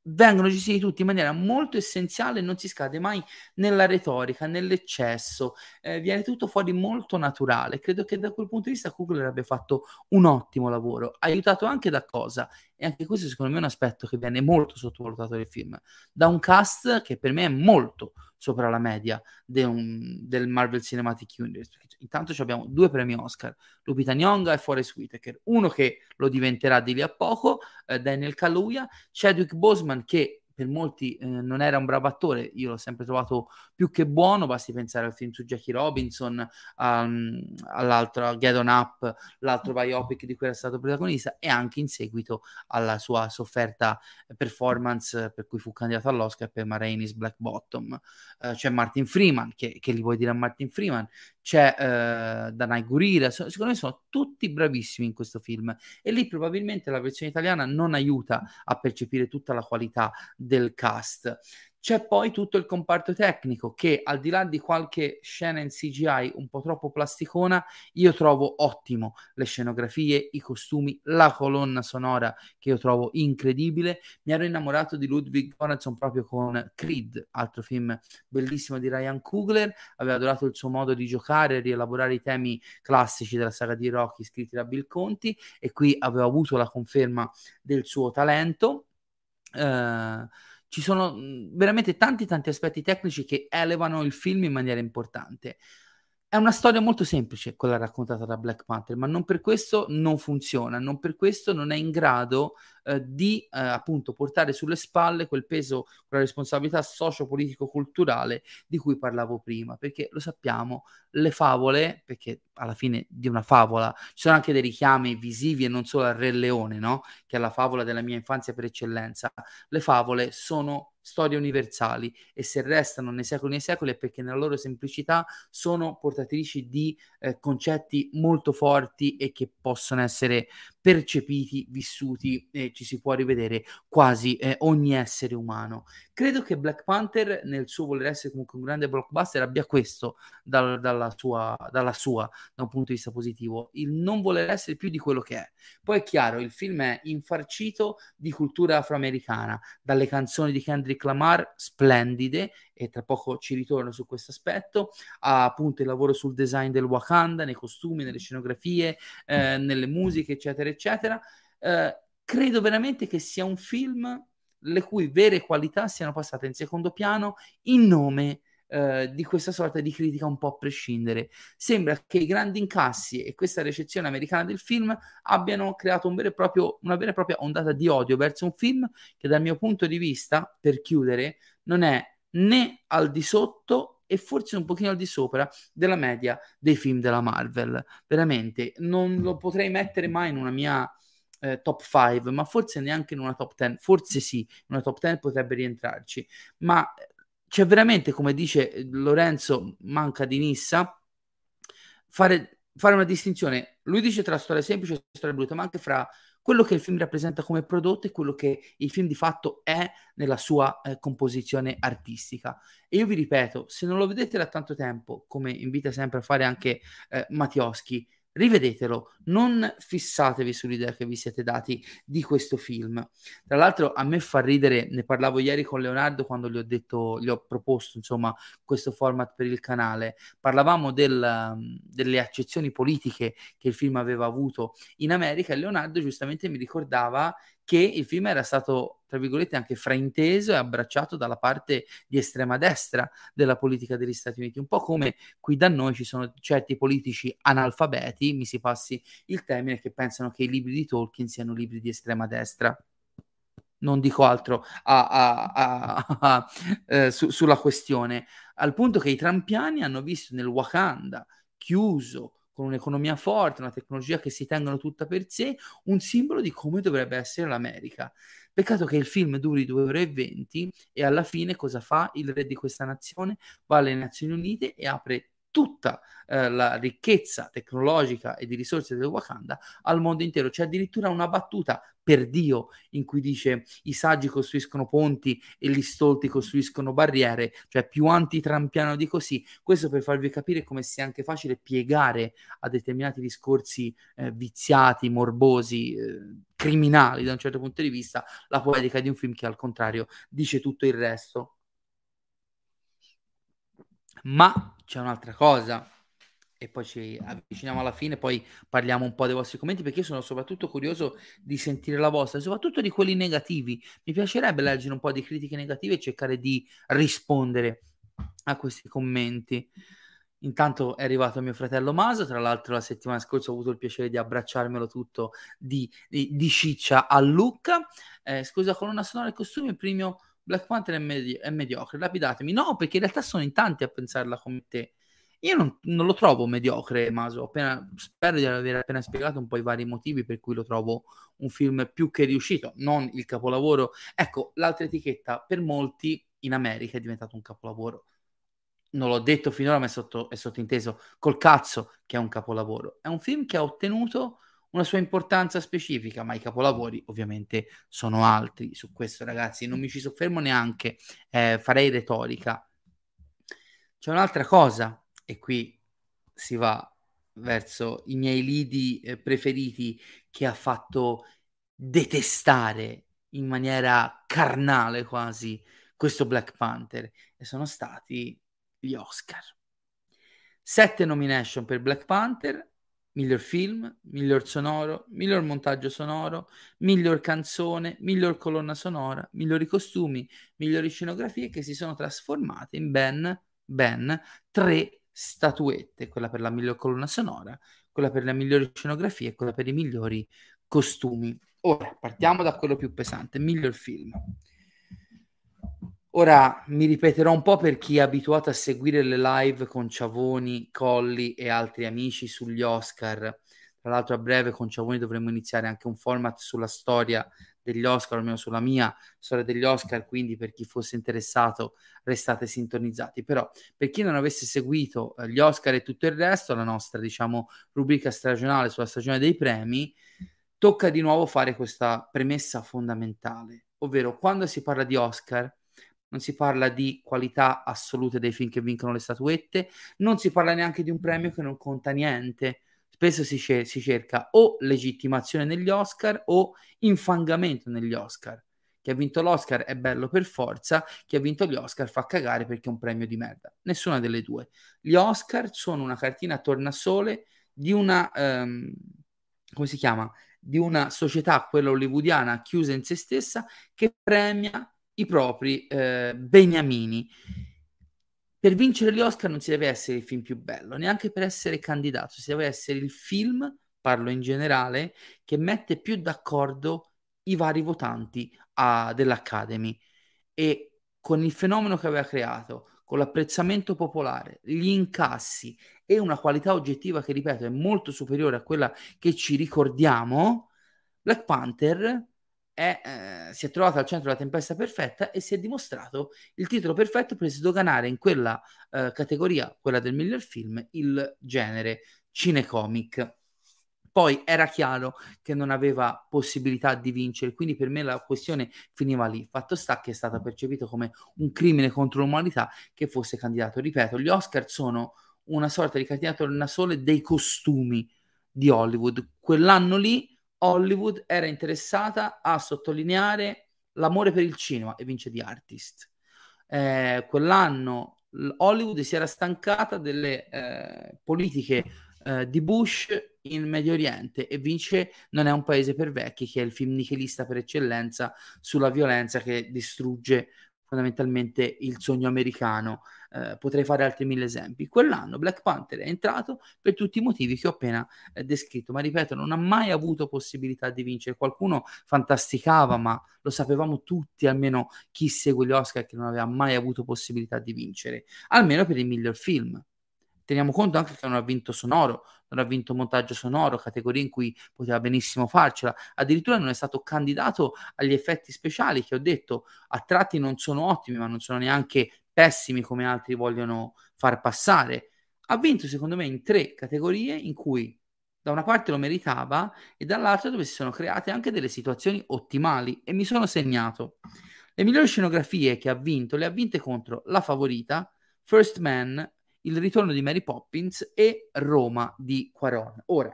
Vengono gestiti tutti in maniera molto essenziale, non si scade mai nella retorica, nell'eccesso, viene tutto fuori molto naturale. Credo che da quel punto di vista Coogler abbia fatto un ottimo lavoro, aiutato anche da cosa? E anche questo secondo me è un aspetto che viene molto sottovalutato del film, da un cast che per me è molto sopra la media del Marvel Cinematic Universe, perché intanto abbiamo 2 premi Oscar, Lupita Nyong'o e Forest Whitaker, uno che lo diventerà di lì a poco, Daniel Kaluuya, Chadwick Boseman che per molti non era un bravo attore, io l'ho sempre trovato più che buono, basti pensare al film su Jackie Robinson, all'altro a Get On Up, l'altro biopic di cui era stato protagonista, e anche in seguito alla sua sofferta performance per cui fu candidato all'Oscar per Ma Rainey's Black Bottom. C'è Martin Freeman, che gli vuoi dire a Martin Freeman? C'è Danai Gurira, secondo me sono tutti bravissimi in questo film, e lì probabilmente la versione italiana non aiuta a percepire tutta la qualità del cast. C'è poi tutto il comparto tecnico che, al di là di qualche scena in CGI un po' troppo plasticona, io trovo ottimo. Le scenografie, i costumi, la colonna sonora che io trovo incredibile. Mi ero innamorato di Ludwig Göransson proprio con Creed, altro film bellissimo di Ryan Coogler. Aveva adorato il suo modo di giocare, rielaborare i temi classici della saga di Rocky scritti da Bill Conti, e qui aveva avuto la conferma del suo talento. Ci sono veramente tanti aspetti tecnici che elevano il film in maniera importante. È una storia molto semplice quella raccontata da Black Panther, ma non per questo non funziona, non per questo non è in grado di appunto portare sulle spalle quel peso, quella responsabilità socio-politico-culturale di cui parlavo prima, perché lo sappiamo, le favole, perché alla fine di una favola ci sono anche dei richiami visivi e non solo al Re Leone, no? Che è la favola della mia infanzia per eccellenza. Le favole sono storie universali, e se restano nei secoli è perché nella loro semplicità sono portatrici di concetti molto forti e che possono essere percepiti, vissuti, e ci si può rivedere quasi ogni essere umano. Credo che Black Panther, nel suo voler essere comunque un grande blockbuster, abbia questo da un punto di vista positivo, il non voler essere più di quello che è. Poi è chiaro, il film è infarcito di cultura afroamericana, dalle canzoni di Kendrick Lamar splendide, e tra poco ci ritorno su questo aspetto, a appunto il lavoro sul design del Wakanda, nei costumi, nelle scenografie, nelle musiche, eccetera eccetera. Credo veramente che sia un film le cui vere qualità siano passate in secondo piano in nome di questa sorta di critica un po' a prescindere. Sembra che i grandi incassi e questa ricezione americana del film abbiano creato una vera e propria ondata di odio verso un film che, dal mio punto di vista, per chiudere, non è né al di sotto e forse un pochino al di sopra della media dei film della Marvel. Veramente non lo potrei mettere mai in una mia top 5, ma forse neanche in una top 10, forse sì, in una top 10 potrebbe rientrarci, ma c'è veramente, come dice Lorenzo Manca di Nissa, fare una distinzione. Lui dice tra storia semplice e storia brutta, ma anche fra quello che il film rappresenta come prodotto e quello che il film di fatto è nella sua composizione artistica. E io vi ripeto, se non lo vedete da tanto tempo, come invita sempre a fare anche Mattioschi, rivedetelo, non fissatevi sull'idea che vi siete dati di questo film. Tra l'altro a me fa ridere, ne parlavo ieri con Leonardo quando gli ho proposto insomma questo format per il canale, parlavamo delle accezioni politiche che il film aveva avuto in America e Leonardo giustamente mi ricordava che il film era stato, tra virgolette, anche frainteso e abbracciato dalla parte di estrema destra della politica degli Stati Uniti, un po' come qui da noi ci sono certi politici analfabeti, mi si passi il termine, che pensano che i libri di Tolkien siano libri di estrema destra. Non dico altro sulla questione, al punto che i trampiani hanno visto nel Wakanda chiuso, con un'economia forte, una tecnologia che si tengono tutta per sé, un simbolo di come dovrebbe essere l'America. Peccato che il film duri 2 ore e 20 e alla fine cosa fa? Il re di questa nazione va alle Nazioni Unite e apre tutta la ricchezza tecnologica e di risorse del Wakanda al mondo intero. C'è addirittura una battuta, per Dio, in cui dice: i saggi costruiscono ponti e gli stolti costruiscono barriere, cioè più antitrampiano di così. Questo per farvi capire come sia anche facile piegare a determinati discorsi viziati, morbosi, criminali da un certo punto di vista, la poetica di un film che al contrario dice tutto il resto. Ma c'è un'altra cosa, e poi ci avviciniamo alla fine, poi parliamo un po' dei vostri commenti, perché io sono soprattutto curioso di sentire la vostra, soprattutto di quelli negativi. Mi piacerebbe leggere un po' di critiche negative e cercare di rispondere a questi commenti. Intanto è arrivato mio fratello Maso, tra l'altro la settimana scorsa ho avuto il piacere di abbracciarmelo tutto di ciccia a Lucca. Scusa, colonna sonora e costumi, il primo Black Panther è mediocre, lapidatemi. No, perché in realtà sono in tanti a pensarla come te. Io non lo trovo mediocre, Maso. Spero di aver appena spiegato un po' i vari motivi per cui lo trovo un film più che riuscito, non il capolavoro. Ecco, l'altra etichetta, per molti in America è diventato un capolavoro. Non l'ho detto finora, ma è sottinteso col cazzo che è un capolavoro. È un film che ha ottenuto una sua importanza specifica, ma i capolavori ovviamente sono altri. Su questo, ragazzi, non mi ci soffermo neanche, farei retorica. C'è un'altra cosa, e qui si va verso i miei lidi preferiti, che ha fatto detestare in maniera carnale quasi questo Black Panther, e sono stati gli Oscar. 7 nomination per Black Panther: miglior film, miglior sonoro, miglior montaggio sonoro, miglior canzone, miglior colonna sonora, migliori costumi, migliori scenografie, che si sono trasformate in ben 3 statuette, quella per la miglior colonna sonora, quella per le migliori scenografie e quella per i migliori costumi. Ora partiamo da quello più pesante, miglior film. Ora mi ripeterò un po' per chi è abituato a seguire le live con Ciavoni, Colli e altri amici sugli Oscar. Tra l'altro a breve con Ciavoni dovremmo iniziare anche un format sulla storia degli Oscar, almeno sulla mia storia degli Oscar, quindi per chi fosse interessato restate sintonizzati. Però per chi non avesse seguito gli Oscar e tutto il resto, la nostra, diciamo, rubrica stagionale sulla stagione dei premi, tocca di nuovo fare questa premessa fondamentale, ovvero quando si parla di Oscar non si parla di qualità assolute dei film che vincono le statuette, non si parla neanche di un premio che non conta niente. Spesso si cerca o legittimazione negli Oscar o infangamento negli Oscar. Chi ha vinto l'Oscar è bello per forza, chi ha vinto gli Oscar fa cagare perché è un premio di merda. Nessuna delle due. Gli Oscar sono una cartina a tornasole di una come si chiama? Di una società, quella hollywoodiana, chiusa in se stessa, che premia i propri beniamini. Per vincere gli Oscar non si deve essere il film più bello, neanche per essere candidato, si deve essere il film, parlo in generale, che mette più d'accordo i vari votanti dell'Academy. E con il fenomeno che aveva creato, con l'apprezzamento popolare, gli incassi e una qualità oggettiva che, ripeto, è molto superiore a quella che ci ricordiamo, Black Panther si è trovato al centro della tempesta perfetta e si è dimostrato il titolo perfetto per sdoganare in quella categoria, quella del miglior film, il genere cinecomic. Poi era chiaro che non aveva possibilità di vincere, quindi per me la questione finiva lì. Fatto sta che è stato percepito come un crimine contro l'umanità che fosse candidato. Ripeto, gli Oscar sono una sorta di cartina tornasole dei costumi di Hollywood. Quell'anno lì Hollywood era interessata a sottolineare l'amore per il cinema e vince The Artist. Quell'anno Hollywood si era stancata delle politiche di Bush in Medio Oriente e vince Non è un paese per vecchi, che è il film nichilista per eccellenza sulla violenza che distrugge fondamentalmente il sogno americano. Potrei fare altri 1000 esempi. Quell'anno Black Panther è entrato per tutti i motivi che ho appena descritto, ma ripeto, non ha mai avuto possibilità di vincere. Qualcuno fantasticava, ma lo sapevamo tutti, almeno chi segue gli Oscar, che non aveva mai avuto possibilità di vincere, almeno per il miglior film. Teniamo conto anche che non ha vinto sonoro, non ha vinto montaggio sonoro, categoria in cui poteva benissimo farcela. Addirittura non è stato candidato agli effetti speciali, che ho detto a tratti non sono ottimi, ma non sono neanche pessimi come altri vogliono far passare. Ha vinto secondo me in 3 categorie in cui da una parte lo meritava e dall'altra dove si sono create anche delle situazioni ottimali, e mi sono segnato. Le migliori scenografie che ha vinto le ha vinte contro La Favorita, First Man, Il ritorno di Mary Poppins e Roma di Cuarón. Ora,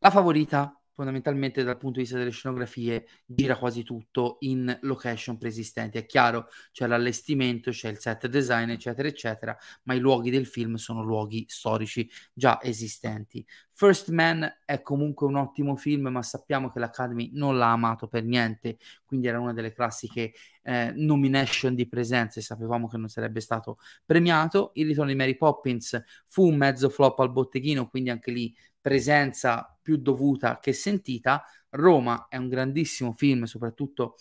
La Favorita, fondamentalmente dal punto di vista delle scenografie, gira quasi tutto in location preesistenti. È chiaro, c'è l'allestimento, c'è il set design, eccetera, eccetera, ma i luoghi del film sono luoghi storici già esistenti. First Man è comunque un ottimo film, ma sappiamo che l'Academy non l'ha amato per niente, quindi era una delle classiche nomination di presenza e sapevamo che non sarebbe stato premiato. Il ritorno di Mary Poppins fu un mezzo flop al botteghino, quindi anche lì presenza più dovuta che sentita. Roma è un grandissimo film, soprattutto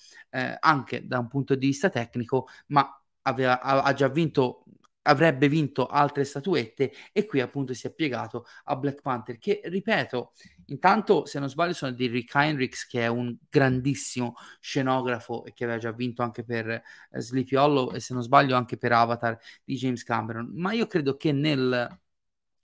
anche da un punto di vista tecnico, ma ha già vinto, avrebbe vinto altre statuette, e qui appunto si è piegato a Black Panther, che ripeto, intanto se non sbaglio sono di Rick Heinrichs, che è un grandissimo scenografo e che aveva già vinto anche per Sleepy Hollow e se non sbaglio anche per Avatar di James Cameron. Ma io credo che nel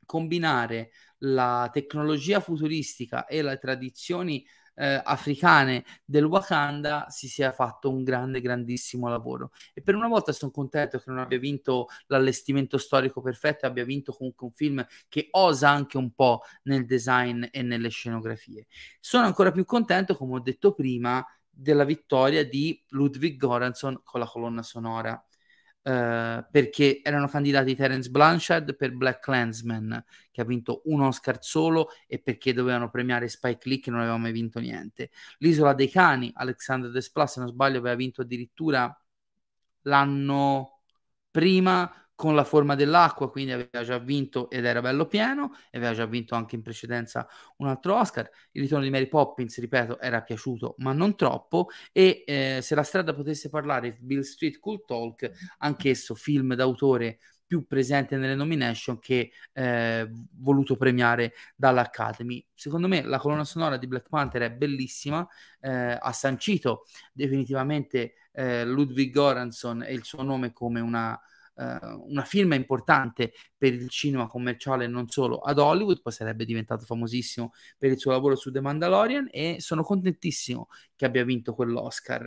combinare la tecnologia futuristica e le tradizioni africane del Wakanda si sia fatto un grandissimo lavoro, e per una volta sono contento che non abbia vinto l'allestimento storico perfetto e abbia vinto comunque un film che osa anche un po' nel design e nelle scenografie. Sono ancora più contento, come ho detto prima, della vittoria di Ludwig Göransson con la colonna sonora, perché erano candidati Terence Blanchard per Black Klansman, che ha vinto un Oscar solo, e perché dovevano premiare Spike Lee, che non aveva mai vinto niente. L'Isola dei Cani, Alexandre Desplat, se non sbaglio, aveva vinto addirittura l'anno prima con La forma dell'acqua, quindi aveva già vinto ed era bello pieno, e aveva già vinto anche in precedenza un altro Oscar. Il ritorno di Mary Poppins, ripeto, era piaciuto ma non troppo, e Se la strada potesse parlare, Bill Street Cool Talk, anch'esso film d'autore più presente nelle nomination che voluto premiare dall'Academy. Secondo me la colonna sonora di Black Panther è bellissima, ha sancito definitivamente Ludwig Göransson e il suo nome come una firma importante per il cinema commerciale, non solo ad Hollywood. Poi sarebbe diventato famosissimo per il suo lavoro su The Mandalorian, e sono contentissimo che abbia vinto quell'Oscar.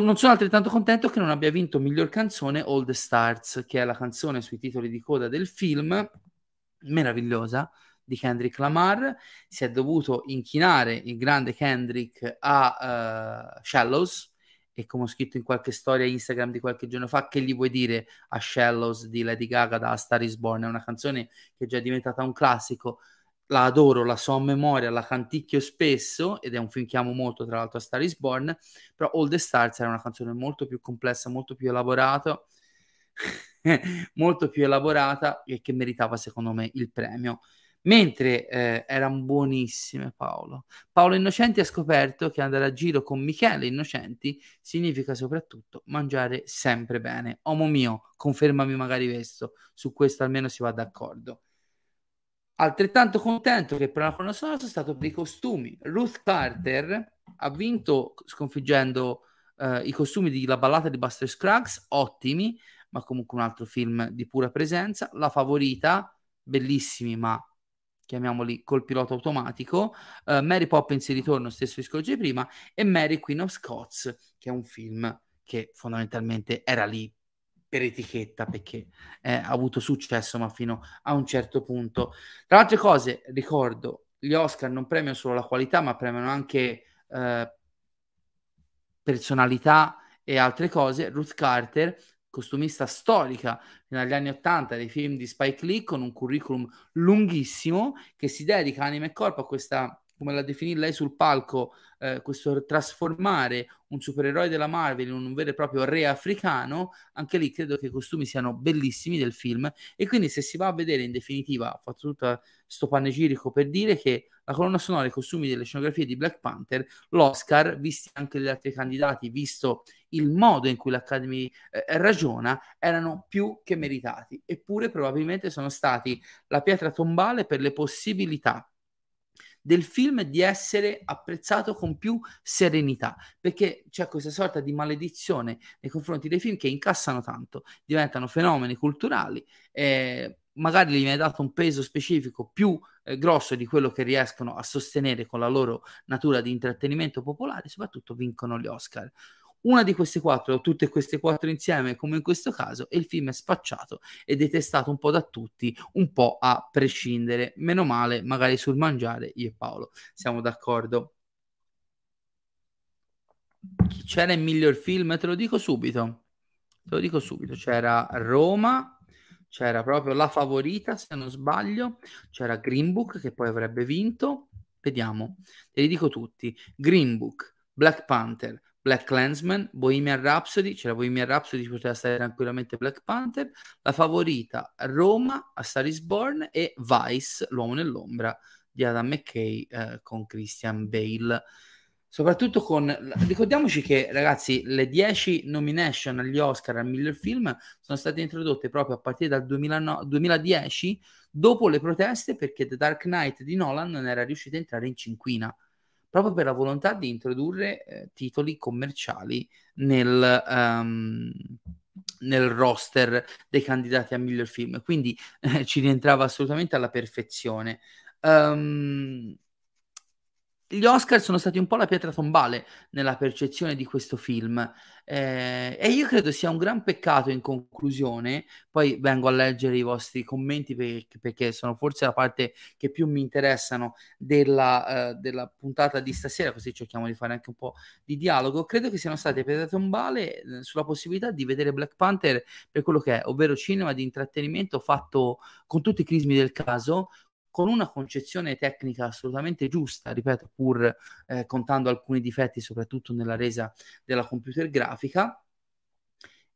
Non sono altrettanto contento che non abbia vinto miglior canzone All the Stars, che è la canzone sui titoli di coda del film, meravigliosa, di Kendrick Lamar. Si è dovuto inchinare il grande Kendrick a Shallows, e come ho scritto in qualche storia Instagram di qualche giorno fa, che gli vuoi dire a Shallows di Lady Gaga da A Star Is Born? È una canzone che è già diventata un classico, la adoro, la so a memoria, la canticchio spesso, ed è un film che amo molto, tra l'altro, A Star Is Born. Però All the Stars era una canzone molto più complessa, molto più elaborata molto più elaborata, e che meritava secondo me il premio. Mentre erano buonissime, Paolo Innocenti ha scoperto che andare a giro con Michele Innocenti significa soprattutto mangiare sempre bene. Omo mio, confermami magari questo, su questo almeno si va d'accordo. Altrettanto contento che per la colonna sonora sono stato per i costumi. Ruth Carter ha vinto sconfiggendo i costumi di La ballata di Buster Scruggs, ottimi, ma comunque un altro film di pura presenza. La Favorita, bellissimi ma chiamiamoli col pilota automatico. Mary Poppins Il ritorno, stesso discorso di prima, e Mary Queen of Scots, che è un film che fondamentalmente era lì per etichetta, perché ha avuto successo ma fino a un certo punto. Tra altre cose ricordo, gli Oscar non premiano solo la qualità ma premiano anche personalità e altre cose. Ruth Carter, costumista storica negli anni 80 dei film di Spike Lee, con un curriculum lunghissimo, che si dedica anima e corpo a questa, come la definì lei sul palco, questo trasformare un supereroe della Marvel in un vero e proprio re africano. Anche lì credo che i costumi siano bellissimi del film, e quindi se si va a vedere, in definitiva, ho fatto tutto sto panegirico per dire che la colonna sonora e i costumi delle scenografie di Black Panther, l'Oscar, visti anche gli altri candidati, visto il modo in cui l'Academy ragiona, erano più che meritati, eppure probabilmente sono stati la pietra tombale per le possibilità del film di essere apprezzato con più serenità, perché c'è questa sorta di maledizione nei confronti dei film che incassano tanto, diventano fenomeni culturali, magari gli viene dato un peso specifico più grosso di quello che riescono a sostenere con la loro natura di intrattenimento popolare, soprattutto vincono gli Oscar. Una di queste quattro, o tutte queste quattro insieme, come in questo caso, e il film è spacciato e detestato un po' da tutti, un po' a prescindere. Meno male, magari sul mangiare io e Paolo siamo d'accordo. C'era il miglior film, te lo dico subito. Te lo dico subito, c'era Roma, c'era proprio La Favorita, se non sbaglio, c'era Green Book che poi avrebbe vinto. Vediamo, te li dico tutti. Green Book, Black Panther, Black Klansman, Bohemian Rhapsody, c'era Bohemian Rhapsody, poteva stare tranquillamente Black Panther, La Favorita, Roma, A Star Is Born e Vice, L'Uomo nell'Ombra di Adam McKay con Christian Bale. Soprattutto con... ricordiamoci che, ragazzi, le 10 nomination agli Oscar al miglior film sono state introdotte proprio a partire dal 2010, dopo le proteste, perché The Dark Knight di Nolan non era riuscito a entrare in cinquina, proprio per la volontà di introdurre titoli commerciali nel roster dei candidati a miglior film, quindi ci rientrava assolutamente alla perfezione. Gli Oscar sono stati un po' la pietra tombale nella percezione di questo film, e io credo sia un gran peccato. In conclusione, poi vengo a leggere i vostri commenti perché sono forse la parte che più mi interessano della puntata di stasera, così cerchiamo di fare anche un po' di dialogo. Credo che siano state pietra tombale sulla possibilità di vedere Black Panther per quello che è, ovvero cinema di intrattenimento fatto con tutti i crismi del caso, con una concezione tecnica assolutamente giusta, ripeto, pur contando alcuni difetti, soprattutto nella resa della computer grafica.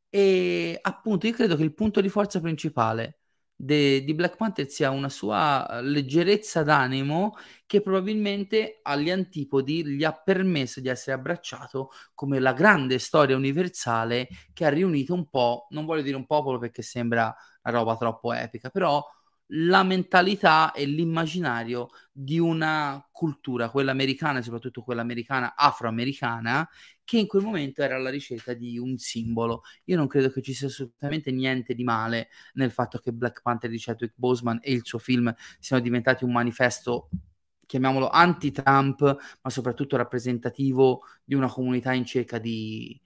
E appunto io credo che il punto di forza principale di Black Panther sia una sua leggerezza d'animo, che probabilmente agli antipodi gli ha permesso di essere abbracciato come la grande storia universale che ha riunito un po', non voglio dire un popolo perché sembra una roba troppo epica, però la mentalità e l'immaginario di una cultura, quella americana e soprattutto quella americana afroamericana, che in quel momento era alla ricerca di un simbolo. Io non credo che ci sia assolutamente niente di male nel fatto che Black Panther di Chadwick Boseman e il suo film siano diventati un manifesto, chiamiamolo anti-Trump, ma soprattutto rappresentativo di una comunità in cerca di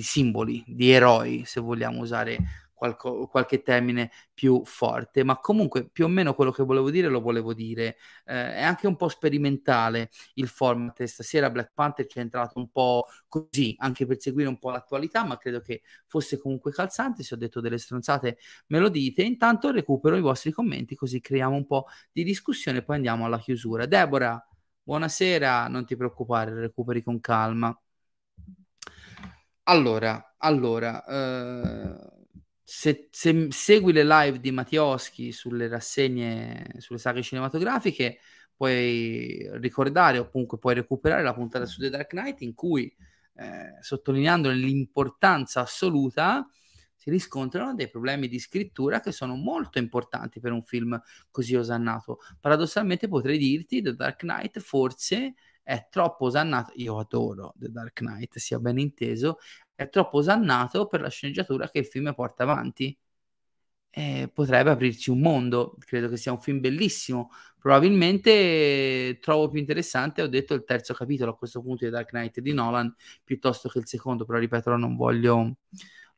simboli, di eroi, se vogliamo usare qualche termine più forte. Ma comunque più o meno quello che volevo dire lo volevo dire. È anche un po' sperimentale il format stasera. Black Panther ci è entrato un po' così, anche per seguire un po' l'attualità, ma credo che fosse comunque calzante. Se ho detto delle stronzate me lo dite, intanto recupero i vostri commenti così creiamo un po' di discussione, poi andiamo alla chiusura. Deborah, buonasera, non ti preoccupare, recuperi con calma. Allora Se segui le live di Mattioschi sulle rassegne, sulle saghe cinematografiche, puoi ricordare o comunque puoi recuperare la puntata su The Dark Knight, in cui, sottolineando l'importanza assoluta, si riscontrano dei problemi di scrittura che sono molto importanti per un film così osannato. Paradossalmente potrei dirti The Dark Knight forse è troppo osannato. Io adoro The Dark Knight, sia ben inteso, è troppo osannato per la sceneggiatura che il film porta avanti. Potrebbe aprirci un mondo, credo che sia un film bellissimo. Probabilmente trovo più interessante, ho detto, il terzo capitolo a questo punto di Dark Knight di Nolan piuttosto che il secondo, però ripeto, non voglio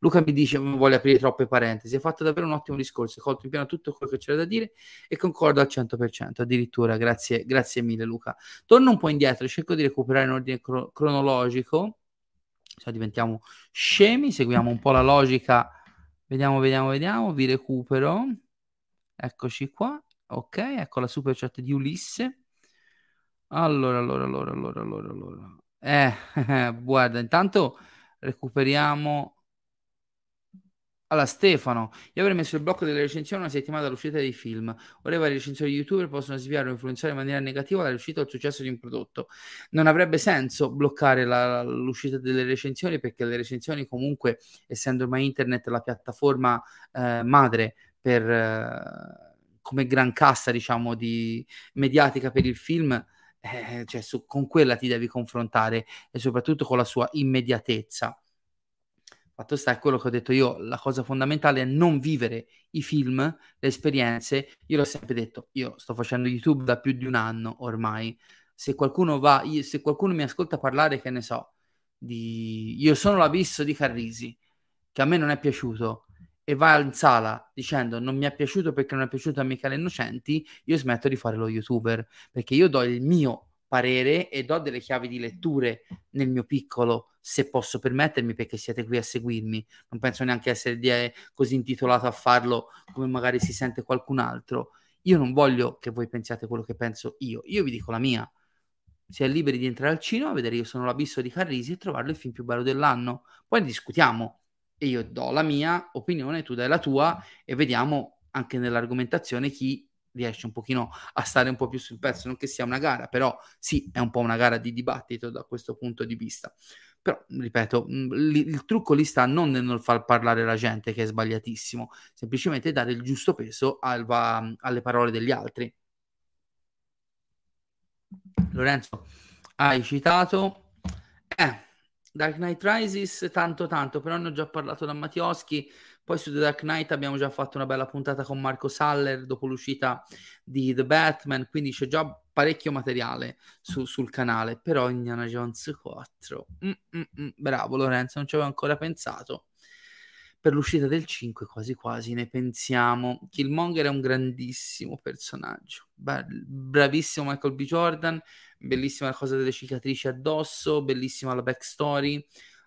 Luca mi dice non voglio aprire troppe parentesi, ha fatto davvero un ottimo discorso, ha colto in pieno tutto quello che c'era da dire e concordo al 100%, addirittura. Grazie mille Luca. Torno un po' indietro, cerco di recuperare in ordine cronologico, se no diventiamo scemi, seguiamo un po' la logica, vediamo, vi recupero, eccoci qua, ok, ecco la super chat di Ulisse. Allora. Guarda, intanto recuperiamo. Allora, Stefano, io avrei messo il blocco delle recensioni una settimana dall'uscita dei film. Ora i vari recensori di YouTuber possono sviare o influenzare in maniera negativa la riuscita o il successo di un prodotto. Non avrebbe senso bloccare l'uscita delle recensioni, perché le recensioni comunque, essendo ormai internet la piattaforma madre per come gran cassa, diciamo, di mediatica per il film, cioè con quella ti devi confrontare, e soprattutto con la sua immediatezza. Fatto sta, è quello che ho detto io, la cosa fondamentale è non vivere i film, le esperienze. Io l'ho sempre detto, io sto facendo YouTube da più di un anno ormai, se qualcuno mi ascolta parlare, che ne so, di Io sono l'abisso di Carrisi, che a me non è piaciuto, e va in sala dicendo non mi è piaciuto perché non è piaciuto a Michele Innocenti, io smetto di fare lo YouTuber, perché io do il mio parere e do delle chiavi di letture nel mio piccolo, se posso permettermi, perché siete qui a seguirmi. Non penso neanche essere così intitolato a farlo come magari si sente qualcun altro. Io non voglio che voi pensiate quello che penso io vi dico la mia. Siete liberi di entrare al cinema a vedere Io sono l'abisso di Carrisi e trovarlo il film più bello dell'anno, poi ne discutiamo e io do la mia opinione, tu dai la tua, e vediamo anche nell'argomentazione chi riesce un pochino a stare un po' più sul pezzo. Non che sia una gara, però sì, è un po' una gara di dibattito da questo punto di vista. Però, ripeto, il trucco lì sta non nel non far parlare la gente, che è sbagliatissimo, semplicemente dare il giusto peso alle parole degli altri. Lorenzo, hai citato Dark Knight Rises, tanto, però ne ho già parlato da Mattioschi. Poi su The Dark Knight abbiamo già fatto una bella puntata con Marco Saller dopo l'uscita di The Batman, quindi c'è già parecchio materiale sul canale. Però Indiana Jones 4, bravo Lorenzo, non ci avevo ancora pensato. Per l'uscita del 5 quasi ne pensiamo. Killmonger è un grandissimo personaggio, bravissimo Michael B. Jordan, bellissima la cosa delle cicatrici addosso, bellissima la backstory,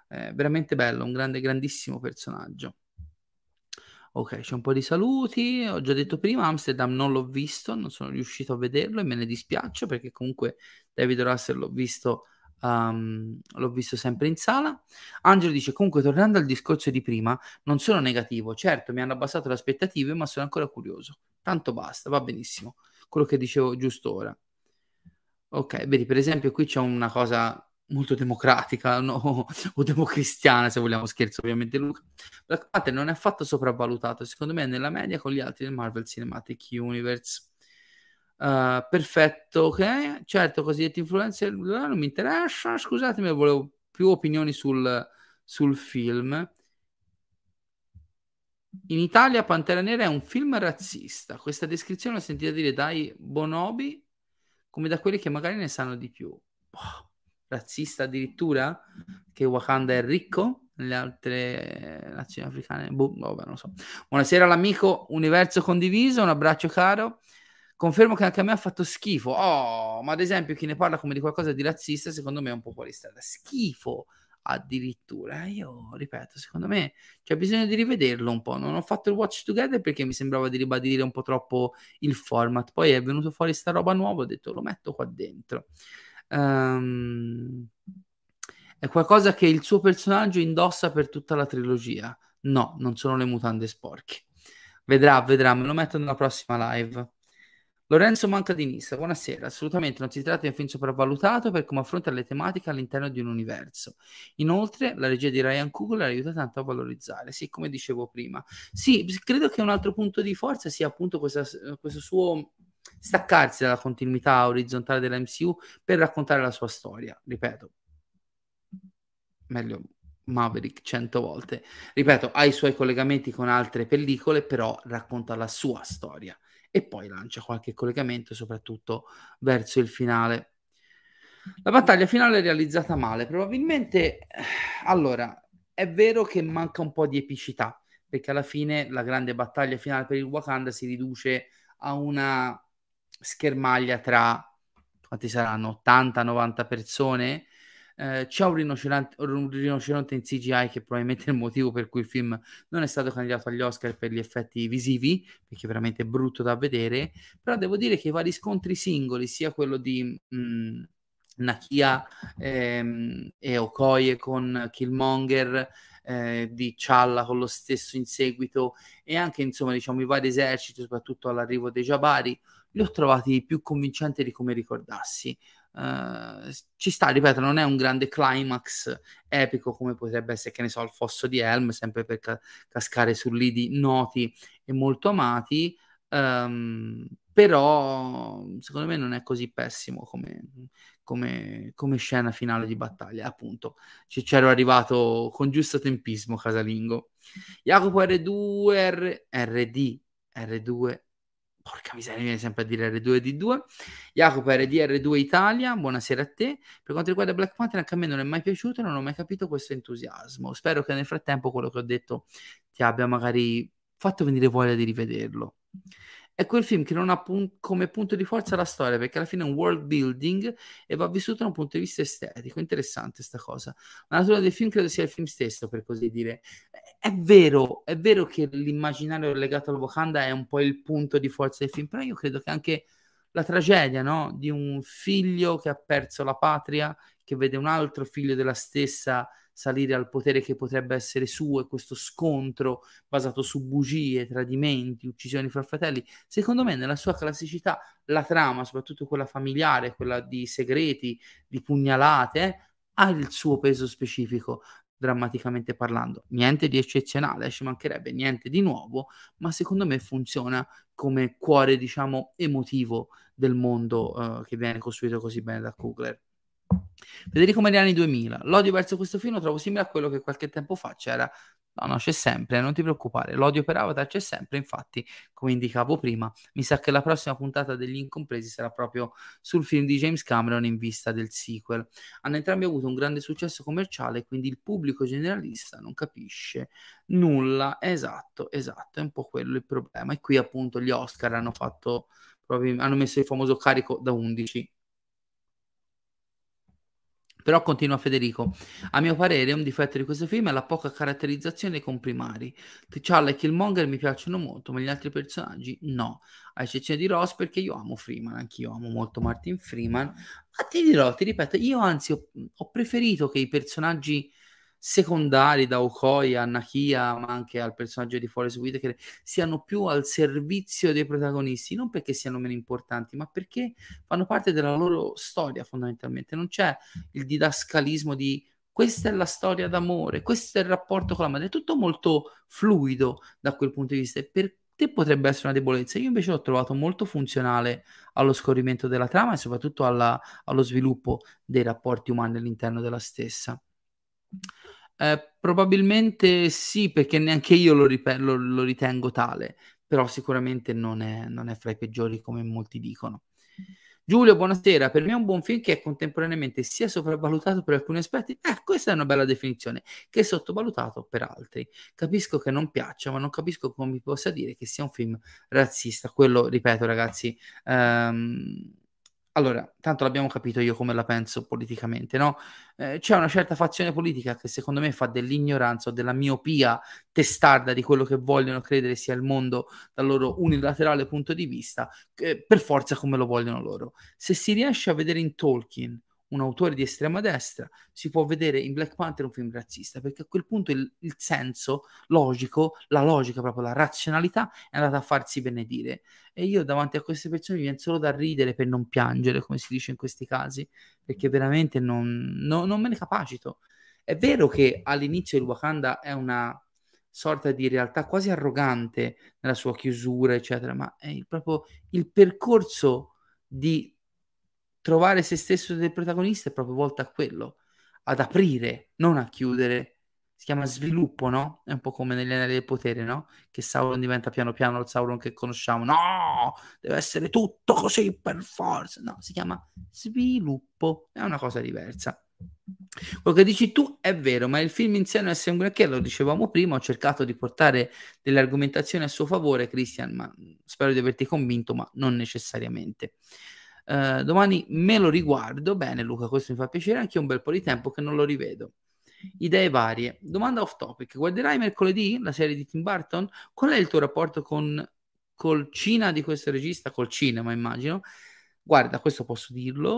veramente bello, un grandissimo personaggio. Ok, c'è un po' di saluti, ho già detto prima, Amsterdam non l'ho visto, non sono riuscito a vederlo e me ne dispiace, perché comunque David Russell l'ho visto sempre in sala. Angelo dice, comunque tornando al discorso di prima, non sono negativo, certo mi hanno abbassato le aspettative, ma sono ancora curioso, tanto basta, va benissimo, quello che dicevo giusto ora. Ok, vedi, per esempio qui c'è una cosa molto democratica, no? O democristiana, se vogliamo, scherzo ovviamente Luca. Black Panther non è affatto sopravvalutato, secondo me è nella media con gli altri del Marvel Cinematic Universe. Perfetto, ok, certo, cosiddetti influencer non mi interessa, scusatemi, volevo più opinioni sul film. In Italia Pantera Nera è un film razzista, questa descrizione l'ho sentita dire dai bonobi come da quelli che magari ne sanno di più. Oh, razzista addirittura? Che Wakanda è ricco? Le altre nazioni africane? Boh, vabbè, non so. Buonasera all'amico Universo Condiviso, un abbraccio caro. Confermo che anche a me ha fatto schifo. Oh, ma ad esempio chi ne parla come di qualcosa di razzista, secondo me è un po' fuori strada. Schifo addirittura. Io ripeto, secondo me c'è bisogno di rivederlo un po'. Non ho fatto il watch together perché mi sembrava di ribadire un po' troppo il format. Poi è venuto fuori sta roba nuova, ho detto lo metto qua dentro. È qualcosa che il suo personaggio indossa per tutta la trilogia. No, non sono le mutande sporche. Vedrà, me lo metto nella prossima live. Lorenzo Manca di Nissa, buonasera. Assolutamente non si tratta di un film sopravvalutato per come affronta le tematiche all'interno di un universo. Inoltre la regia di Ryan Coogler aiuta tanto a valorizzare, sì, come dicevo prima. Sì, credo che un altro punto di forza sia appunto questo suo staccarsi dalla continuità orizzontale dell'MCU per raccontare la sua storia. Ripeto, meglio Maverick 100 volte, ripeto, ha i suoi collegamenti con altre pellicole, però racconta la sua storia e poi lancia qualche collegamento soprattutto verso il finale. La battaglia finale è realizzata male, probabilmente. Allora, È vero che manca un po' di epicità, perché alla fine la grande battaglia finale per il Wakanda si riduce a una schermaglia tra, quanti saranno, 80-90 persone. C'è un rinoceronte in CGI, che probabilmente è il motivo per cui il film non è stato candidato agli Oscar per gli effetti visivi, perché è veramente brutto da vedere. Però devo dire che i vari scontri singoli, sia quello di Nakia e Okoye con Killmonger, di T'Challa con lo stesso inseguito, e anche insomma diciamo i vari eserciti, soprattutto all'arrivo dei Jabari, li ho trovati più convincenti di come ricordassi. Ci sta, ripeto, non è un grande climax epico come potrebbe essere, che ne so, il fosso di Helm, sempre per cascare su lidi noti e molto amati, però secondo me non è così pessimo come scena finale di battaglia. Appunto, c'ero arrivato con giusto tempismo casalingo. Jacopo R2 porca miseria, viene sempre a dire R2D2. Jacopo RDR2 Italia, buonasera a te. Per quanto riguarda Black Panther, anche a me non è mai piaciuto, non ho mai capito questo entusiasmo. Spero che nel frattempo quello che ho detto ti abbia magari fatto venire voglia di rivederlo. È quel film che non ha come punto di forza la storia, perché alla fine è un world building e va vissuto da un punto di vista estetico. Interessante sta cosa. La natura del film credo sia il film stesso, per così dire. È vero che l'immaginario legato al Wakanda è un po' il punto di forza del film, però io credo che anche la tragedia, no? Di un figlio che ha perso la patria, che vede un altro figlio della stessa salire al potere che potrebbe essere suo, e questo scontro basato su bugie, tradimenti, uccisioni fra fratelli, secondo me nella sua classicità la trama, soprattutto quella familiare, quella di segreti, di pugnalate, ha il suo peso specifico, drammaticamente parlando. Niente di eccezionale, ci mancherebbe, niente di nuovo, ma secondo me funziona come cuore, diciamo, emotivo del mondo che viene costruito così bene da Coogler. Federico Mariani 2000, l'odio verso questo film lo trovo simile a quello che qualche tempo fa c'era. No, c'è sempre, non ti preoccupare, l'odio per Avatar c'è sempre. Infatti, come indicavo prima, mi sa che la prossima puntata degli Incompresi sarà proprio sul film di James Cameron in vista del sequel. Hanno entrambi avuto un grande successo commerciale, quindi il pubblico generalista non capisce nulla. Esatto, è un po' quello il problema. E qui appunto gli Oscar hanno messo il famoso carico da 11. Però continua Federico, a mio parere un difetto di questo film è la poca caratterizzazione dei comprimari. T'Challa e Killmonger mi piacciono molto, ma gli altri personaggi no, a eccezione di Ross, perché io amo Freeman, anch'io amo molto Martin Freeman, ma ti ripeto, io anzi ho preferito che i personaggi secondari, da Okoye a Nakia, ma anche al personaggio di Forest Whitaker, siano più al servizio dei protagonisti, non perché siano meno importanti, ma perché fanno parte della loro storia fondamentalmente. Non c'è il didascalismo di questa è la storia d'amore, questo è il rapporto con la madre, è tutto molto fluido da quel punto di vista, e per te potrebbe essere una debolezza. Io invece l'ho trovato molto funzionale allo scorrimento della trama e soprattutto allo sviluppo dei rapporti umani all'interno della stessa. Probabilmente sì, perché neanche io lo ritengo tale, però sicuramente non è fra i peggiori, come molti dicono. Giulio, buonasera. Per me è un buon film che è contemporaneamente sia sopravvalutato per alcuni aspetti, questa è una bella definizione, che è sottovalutato per altri. Capisco che non piaccia, ma non capisco come mi possa dire che sia un film razzista. Quello, ripeto ragazzi, allora, tanto l'abbiamo capito io come la penso politicamente, no? C'è una certa fazione politica che secondo me fa dell'ignoranza o della miopia testarda di quello che vogliono credere sia il mondo dal loro unilaterale punto di vista, per forza come lo vogliono loro. Se si riesce a vedere in Tolkien un autore di estrema destra, si può vedere in Black Panther un film razzista, perché a quel punto il senso logico, la logica, proprio la razionalità è andata a farsi benedire, e io davanti a queste persone mi viene solo da ridere per non piangere, come si dice in questi casi, perché veramente non me ne capacito. È vero che all'inizio il Wakanda è una sorta di realtà quasi arrogante nella sua chiusura eccetera, ma è proprio il percorso di trovare se stesso del protagonista è proprio volta a quello, ad aprire, non a chiudere. Si chiama sviluppo, no? È un po' come negli Anelli del Potere, no? Che Sauron diventa piano piano il Sauron che conosciamo. No! Deve essere tutto così per forza. No, si chiama sviluppo. È una cosa diversa. Quello che dici tu è vero, ma il film in sé non è sempre che, lo dicevamo prima, ho cercato di portare delle argomentazioni a suo favore, Christian, ma spero di averti convinto, ma non necessariamente. Domani me lo riguardo. Bene Luca, questo mi fa piacere, anche un bel po' di tempo che non lo rivedo. Idee varie. Domanda off topic: guarderai mercoledì la serie di Tim Burton? Qual è il tuo rapporto col cinema di questo regista? Col cinema, immagino. Guarda, questo posso dirlo,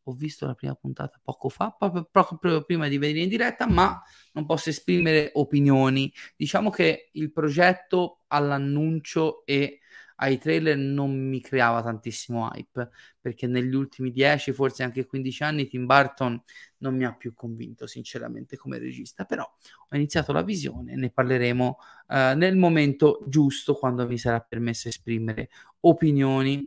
ho visto la prima puntata poco fa, proprio prima di venire in diretta, ma non posso esprimere opinioni. Diciamo che il progetto all'annuncio e ai trailer non mi creava tantissimo hype, perché negli ultimi 10, forse anche 15 anni, Tim Burton non mi ha più convinto, sinceramente, come regista. Però ho iniziato la visione, ne parleremo nel momento giusto, quando mi sarà permesso esprimere opinioni.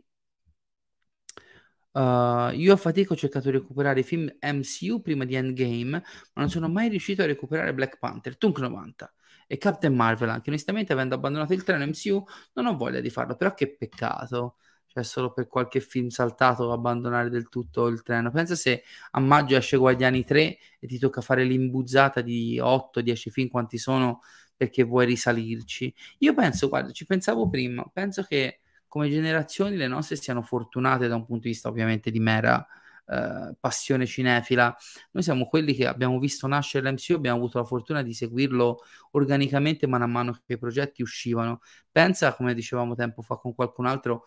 Io a fatica ho cercato di recuperare i film MCU prima di Endgame, ma non sono mai riuscito a recuperare Black Panther, Tunk 90 e Captain Marvel, anche onestamente avendo abbandonato il treno MCU non ho voglia di farlo, però che peccato, cioè solo per qualche film saltato abbandonare del tutto il treno. Pensa se a maggio esce Guardiani 3 e ti tocca fare l'imbuzzata di 8-10 film, quanti sono, perché vuoi risalirci. Io penso, guarda, ci pensavo prima, penso che come generazioni le nostre siano fortunate da un punto di vista ovviamente di mera passione cinefila. Noi siamo quelli che abbiamo visto nascere l'MCU, abbiamo avuto la fortuna di seguirlo organicamente man mano che i progetti uscivano. Pensa, come dicevamo tempo fa con qualcun altro,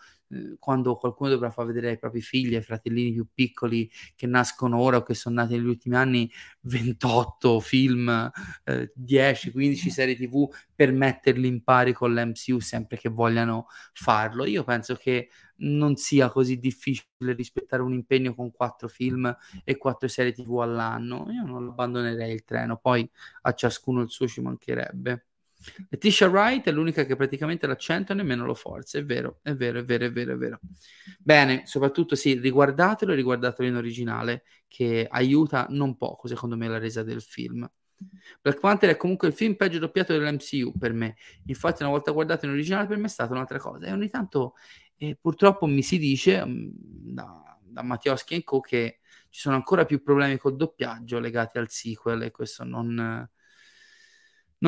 quando qualcuno dovrà far vedere ai propri figli, ai fratellini più piccoli che nascono ora o che sono nati negli ultimi anni, 28 film, 10-15 serie TV per metterli in pari con l'MCU, sempre che vogliano farlo. Io penso che non sia così difficile rispettare un impegno con 4 film e 4 serie TV all'anno. Io non abbandonerei il treno, poi a ciascuno il suo, ci mancherebbe. Letitia Wright è l'unica che praticamente l'accento nemmeno lo forza, è vero, è vero, è vero, è vero, è vero. Bene, soprattutto sì, riguardatelo e riguardatelo in originale, che aiuta non poco secondo me la resa del film. Black Panther è comunque il film peggio doppiato dell'MCU per me, infatti una volta guardato in originale per me è stata un'altra cosa, e ogni tanto purtroppo mi si dice da Mattioschi e Co che ci sono ancora più problemi col doppiaggio legati al sequel, e questo non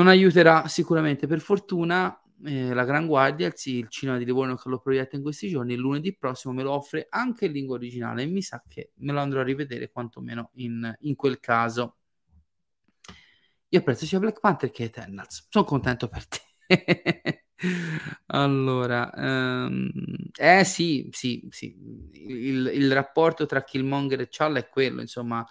aiuterà sicuramente. Per fortuna la Gran Guardia, il cinema di Livorno che lo proietta in questi giorni, lunedì prossimo me lo offre anche in lingua originale, e mi sa che me lo andrò a rivedere quantomeno in quel caso. Io apprezzo sia Black Panther che Eternals, sono contento per te. Allora, sì, il rapporto tra Killmonger e T'Challa è quello, insomma,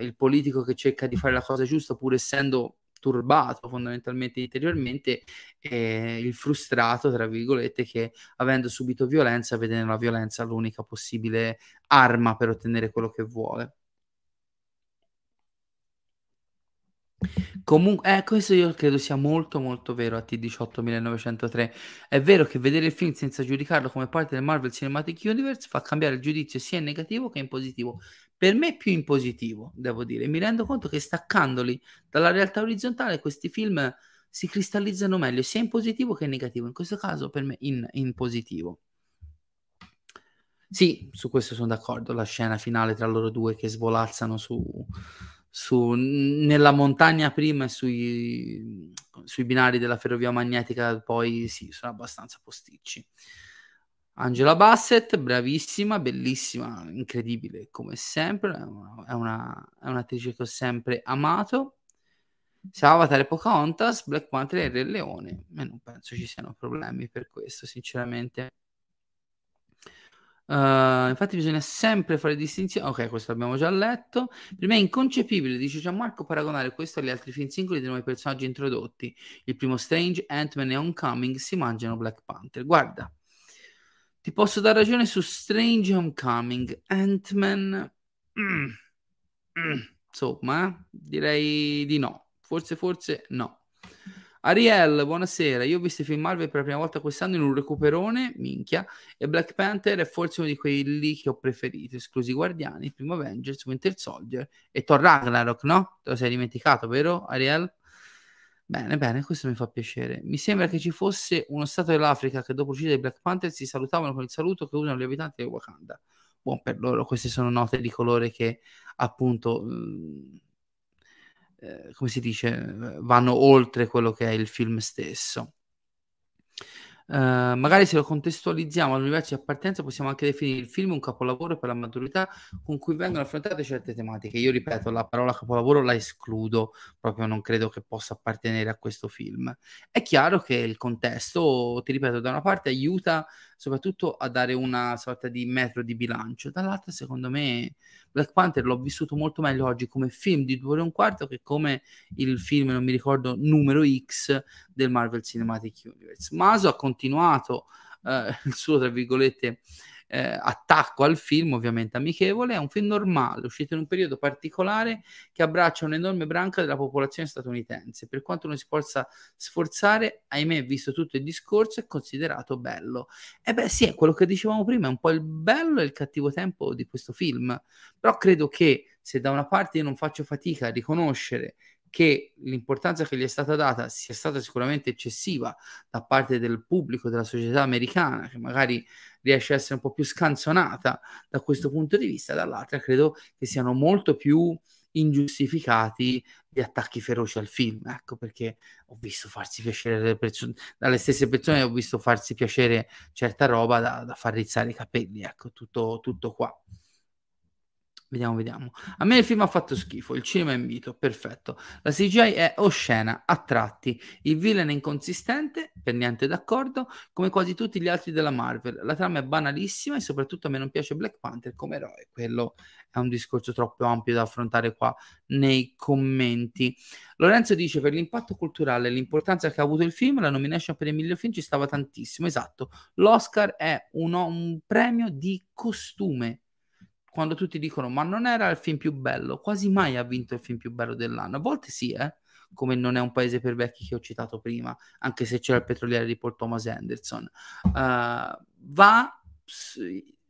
il politico che cerca di fare la cosa giusta pur essendo turbato fondamentalmente interiormente, e il frustrato tra virgolette che, avendo subito violenza, vede nella violenza l'unica possibile arma per ottenere quello che vuole. Comunque, questo io credo sia molto molto vero. A T18903 è vero che vedere il film senza giudicarlo come parte del Marvel Cinematic Universe fa cambiare il giudizio sia in negativo che in positivo. Per me più in positivo, devo dire. Mi rendo conto che staccandoli dalla realtà orizzontale questi film si cristallizzano meglio, sia in positivo che in negativo. In questo caso per me in positivo. Sì, su questo sono d'accordo. La scena finale tra loro due che svolazzano nella montagna prima e sui binari della ferrovia magnetica poi, sì, sono abbastanza posticci. Angela Bassett, bravissima, bellissima, incredibile come sempre, è un'attrice che ho sempre amato. Se Avatar e Pocahontas, Black Panther e Re Leone, e non penso ci siano problemi per questo sinceramente. Infatti bisogna sempre fare distinzione. Ok, questo l'abbiamo già letto. Per me è inconcepibile, dice Gianmarco, paragonare questo agli altri film singoli dei nuovi personaggi introdotti. Il primo Strange, Ant-Man e Homecoming si mangiano Black Panther. Guarda, ti posso dare ragione su Strange Homecoming. Ant-Man insomma, direi di no, forse no. Ariel, buonasera. Io ho visto i film Marvel per la prima volta quest'anno in un recuperone, minchia, e Black Panther è forse uno di quelli che ho preferito, esclusi Guardiani, primo Avengers, Winter Soldier e Thor Ragnarok, no? Te lo sei dimenticato, vero Ariel? Bene, bene, questo mi fa piacere. Mi sembra che ci fosse uno stato dell'Africa che dopo l'uscita di Black Panther si salutavano con il saluto che usano gli abitanti di Wakanda. buon per loro, queste sono note di colore che appunto come si dice, vanno oltre quello che è il film stesso. Magari se lo contestualizziamo all'universo di appartenenza, possiamo anche definire il film un capolavoro per la maturità con cui vengono affrontate certe tematiche. Io ripeto, la parola capolavoro la escludo, proprio non credo che possa appartenere a questo film. È chiaro che il contesto, ti ripeto, da una parte aiuta soprattutto a dare una sorta di metro di bilancio, dall'altra secondo me Black Panther l'ho vissuto molto meglio oggi come film di 2 ore e un quarto che come il film, non mi ricordo, numero X del Marvel Cinematic Universe. Maso ha continuato il suo, tra virgolette, attacco al film, ovviamente amichevole. È un film normale, uscito in un periodo particolare che abbraccia un'enorme branca della popolazione statunitense. Per quanto non si possa sforzare, ahimè, visto tutto il discorso, è considerato bello. E beh sì, è quello che dicevamo prima, è un po' il bello e il cattivo tempo di questo film. Però credo che se da una parte io non faccio fatica a riconoscere che l'importanza che gli è stata data sia stata sicuramente eccessiva da parte del pubblico, della società americana, che magari riesce a essere un po' più scanzonata da questo punto di vista, dall'altra credo che siano molto più ingiustificati gli attacchi feroci al film, ecco perché ho visto farsi piacere dalle stesse persone, ho visto farsi piacere certa roba da far rizzare i capelli, ecco, tutto qua. Vediamo. A me il film ha fatto schifo, il cinema è mito, perfetto. La CGI è oscena, a tratti. Il villain è inconsistente, per niente d'accordo, come quasi tutti gli altri della Marvel. La trama è banalissima e soprattutto a me non piace Black Panther come eroe. Quello è un discorso troppo ampio da affrontare qua nei commenti. Lorenzo dice: per l'impatto culturale e l'importanza che ha avuto il film, la nomination per Emilio Fin ci stava tantissimo. Esatto, l'Oscar è un premio di costume. Quando tutti dicono ma non era il film più bello, quasi mai ha vinto il film più bello dell'anno. A volte sì, come Non è un paese per vecchi che ho citato prima, anche se c'era Il petroliere di Paul Thomas Anderson.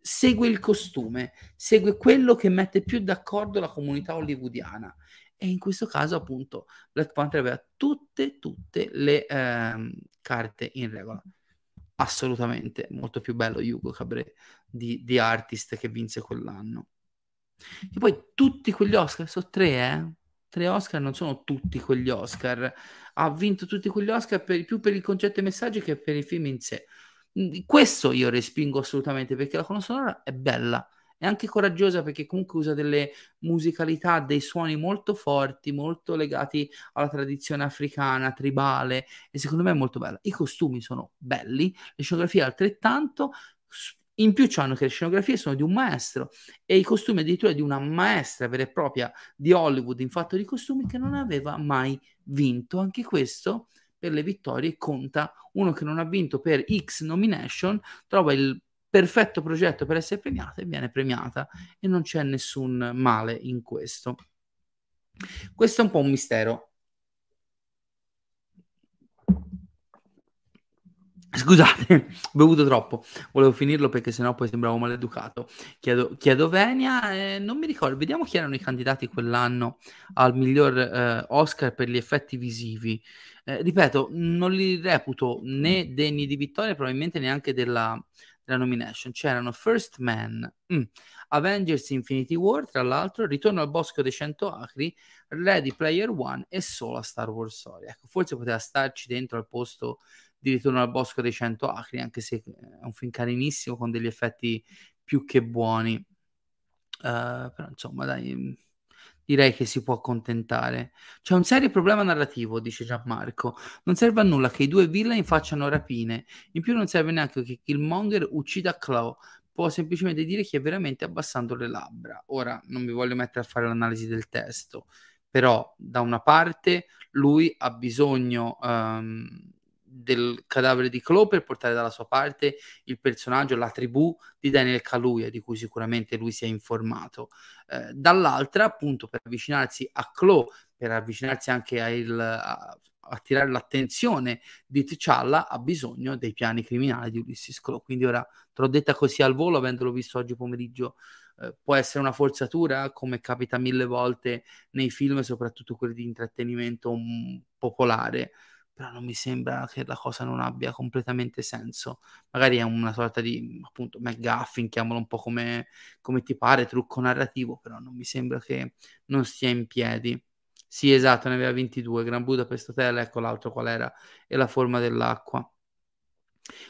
Segue il costume, segue quello che mette più d'accordo la comunità hollywoodiana. E in questo caso appunto Black Panther aveva tutte le carte in regola. Assolutamente, molto più bello Hugo Cabret di The Artist che vinse quell'anno. E poi tutti quegli Oscar, sono 3 Oscar, non sono tutti quegli Oscar. Ha vinto tutti quegli Oscar più per il concetto e messaggi che per il film in sé. Questo io respingo assolutamente, perché la colonna sonora è bella, è anche coraggiosa, perché comunque usa delle musicalità, dei suoni molto forti, molto legati alla tradizione africana, tribale, e secondo me è molto bella. I costumi sono belli, le scenografie altrettanto, in più c'hanno che le scenografie sono di un maestro e i costumi addirittura di una maestra vera e propria di Hollywood in fatto di costumi, che non aveva mai vinto. Anche questo, per le vittorie conta. Uno che non ha vinto per X nomination trova il perfetto progetto per essere premiata e viene premiata, e non c'è nessun male in questo. Questo è un po' un mistero. Scusate, ho bevuto troppo, volevo finirlo perché sennò poi sembravo maleducato. Chiedo venia, non mi ricordo, vediamo chi erano i candidati quell'anno al miglior Oscar per gli effetti visivi. Ripeto, non li reputo né degni di vittoria, probabilmente neanche della nomination. C'erano First Man, Avengers Infinity War, tra l'altro, Ritorno al bosco dei 100 acri, Ready Player One e solo a Star Wars Story. Ecco, forse poteva starci dentro al posto di Ritorno al bosco dei 100 acri, anche se è un film carinissimo con degli effetti più che buoni, però insomma dai, direi che si può accontentare. C'è un serio problema narrativo, dice Gianmarco. Non serve a nulla che i 2 villain facciano rapine, in più non serve neanche che Killmonger uccida Claw, può semplicemente dire chi è veramente abbassando le labbra. Ora non mi voglio mettere a fare l'analisi del testo, però da una parte lui ha bisogno del cadavere di Claw per portare dalla sua parte il personaggio, la tribù di Daniel Kaluuya, di cui sicuramente lui si è informato, dall'altra appunto per avvicinarsi a Claw, per avvicinarsi anche a attirare l'attenzione di T'Challa, ha bisogno dei piani criminali di Ulysses Claw. Quindi ora te l'ho detta così al volo, avendolo visto oggi pomeriggio, può essere una forzatura, come capita mille volte nei film, soprattutto quelli di intrattenimento popolare, però non mi sembra che la cosa non abbia completamente senso. Magari è una sorta di, appunto, McGuffin, chiamalo un po' come ti pare, trucco narrativo, però non mi sembra che non stia in piedi. Sì, esatto, ne aveva 22, Gran Budapest Hotel, ecco l'altro qual era, e La forma dell'acqua.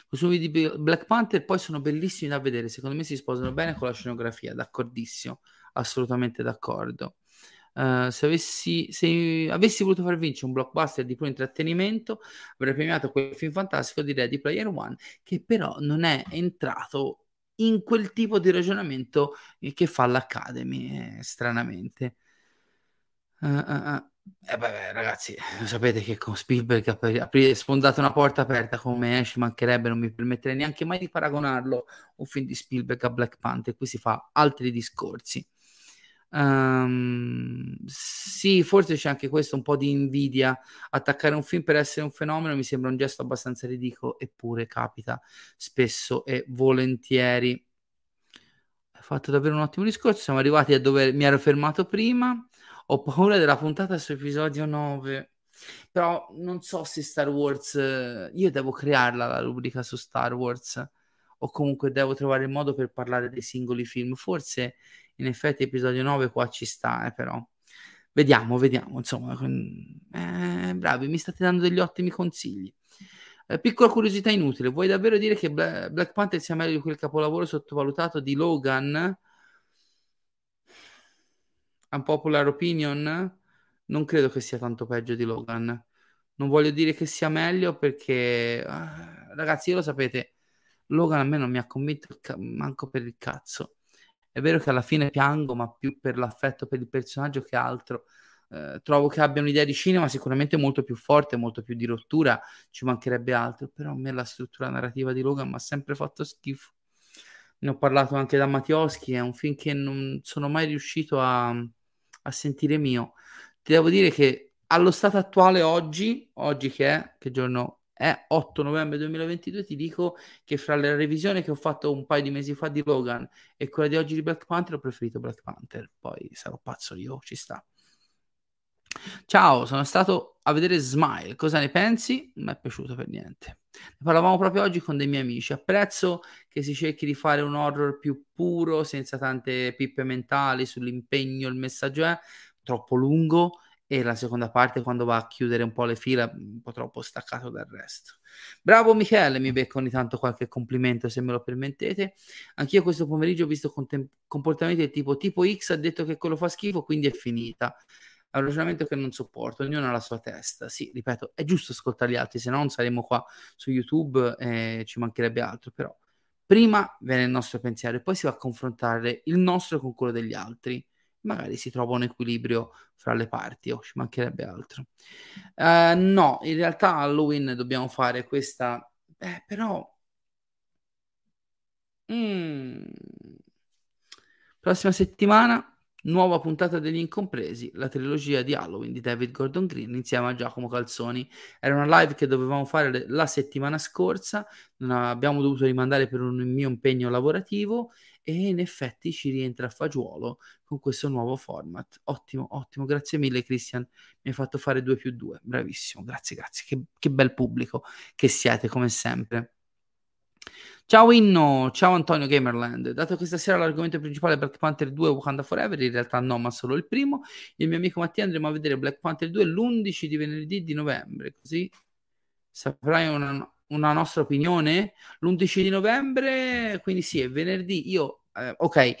Costumi di Black Panther poi sono bellissimi da vedere, secondo me si sposano bene con la scenografia, d'accordissimo, assolutamente d'accordo. Se avessi voluto far vincere un blockbuster di puro intrattenimento, avrei premiato quel film fantastico di Ready Player One, che però non è entrato in quel tipo di ragionamento che fa l'Academy, stranamente. Vabbè, ragazzi, lo sapete che con Spielberg ha sfondato una porta aperta come ci mancherebbe, non mi permetterei neanche mai di paragonarlo un film di Spielberg a Black Panther, qui si fa altri discorsi. Sì, forse c'è anche questo, un po' di invidia, attaccare un film per essere un fenomeno mi sembra un gesto abbastanza ridicolo, eppure capita spesso e volentieri. Hai fatto davvero un ottimo discorso, siamo arrivati a dove mi ero fermato prima. Ho paura della puntata su episodio 9, però non so se Star Wars, io devo crearla la rubrica su Star Wars, o comunque devo trovare il modo per parlare dei singoli film, forse in effetti episodio 9 qua ci sta, però vediamo, insomma, bravi, mi state dando degli ottimi consigli. Piccola curiosità inutile, vuoi davvero dire che Black Panther sia meglio di quel capolavoro sottovalutato di Logan? Unpopular opinion, non credo che sia tanto peggio di Logan, non voglio dire che sia meglio perché ragazzi, io lo sapete, Logan a me non mi ha convinto manco per il cazzo. È vero che alla fine piango, ma più per l'affetto per il personaggio che altro. Trovo che abbia un'idea di cinema sicuramente molto più forte, molto più di rottura, ci mancherebbe altro, però a me la struttura narrativa di Logan mi ha sempre fatto schifo. Ne ho parlato anche da Mattioschi, è un film che non sono mai riuscito a sentire mio. Ti devo dire che allo stato attuale oggi che giorno è? 8 novembre 2022, ti dico che fra la revisione che ho fatto un paio di mesi fa di Logan e quella di oggi di Black Panther, ho preferito Black Panther. Poi sarò pazzo io, ci sta. Ciao, sono stato a vedere Smile, cosa ne pensi? Non mi è piaciuto per niente. Ne parlavamo proprio oggi con dei miei amici. Apprezzo che si cerchi di fare un horror più puro, senza tante pippe mentali sull'impegno, il messaggio è troppo lungo e la seconda parte, quando va a chiudere un po' le fila, è un po' troppo staccato dal resto. Bravo Michele, mi becco ogni tanto qualche complimento se me lo permettete. Anch'io questo pomeriggio ho visto comportamenti del tipo X ha detto che quello fa schifo, quindi è finita. È un ragionamento che non sopporto, ognuno ha la sua testa. Sì, ripeto, è giusto ascoltare gli altri, se no non saremmo qua su YouTube, ci mancherebbe altro, però prima viene il nostro pensiero e poi si va a confrontare il nostro con quello degli altri, magari si trova un equilibrio fra le parti, ci mancherebbe altro. No, in realtà Halloween dobbiamo fare questa, prossima settimana nuova puntata degli Incompresi, la trilogia di Halloween di David Gordon Green insieme a Giacomo Calzoni. Era una live che dovevamo fare la settimana scorsa, non abbiamo dovuto rimandare per un mio impegno lavorativo e in effetti ci rientra a fagiolo con questo nuovo format. Ottimo, grazie mille Christian, mi hai fatto fare 2+2, bravissimo, grazie, che bel pubblico che siete come sempre. Ciao Inno, ciao Antonio Gamerland. Dato che stasera l'argomento principale è Black Panther 2 Wakanda Forever, in realtà no, ma solo il primo, il mio amico Mattia andremo a vedere Black Panther 2 l'11 di venerdì di novembre, così saprai una nostra opinione l'11 di novembre, quindi sì, è venerdì. Io ok,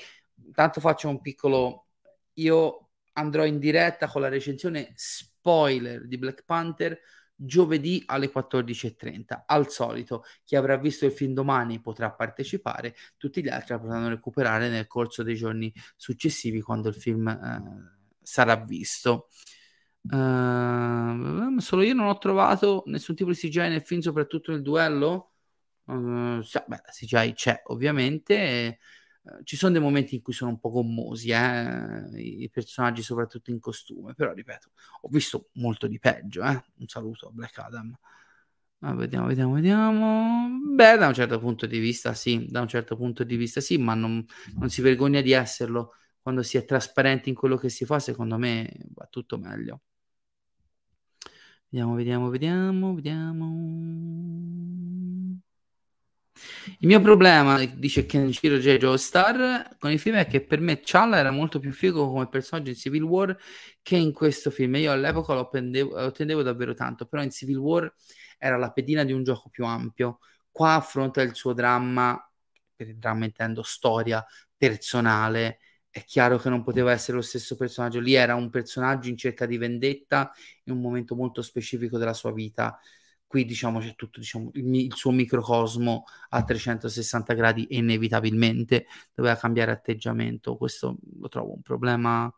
intanto faccio un piccolo, io andrò in diretta con la recensione spoiler di Black Panther giovedì alle 14:30 al solito, chi avrà visto il film domani potrà partecipare, tutti gli altri la potranno recuperare nel corso dei giorni successivi quando il film sarà visto. Solo io non ho trovato nessun tipo di CGI nel film, soprattutto nel duello. CGI c'è ovviamente, ci sono dei momenti in cui sono un po' gommosi, i personaggi soprattutto in costume, però ripeto, ho visto molto di peggio, Un saluto a Black Adam. Vediamo. Beh, da un certo punto di vista sì, ma non si vergogna di esserlo. Quando si è trasparenti in quello che si fa, secondo me va tutto meglio. Vediamo. Il mio problema, dice Kenjiro J.J. Star, con il film è che per me T'Challa era molto più figo come personaggio in Civil War che in questo film. Io all'epoca lo attendevo davvero tanto, però in Civil War era la pedina di un gioco più ampio. Qua affronta il suo dramma, per il dramma intendo storia personale. È chiaro che non poteva essere lo stesso personaggio, lì era un personaggio in cerca di vendetta in un momento molto specifico della sua vita. Qui diciamo c'è tutto, diciamo, il suo microcosmo a 360 gradi e inevitabilmente doveva cambiare atteggiamento. Questo lo trovo un problema.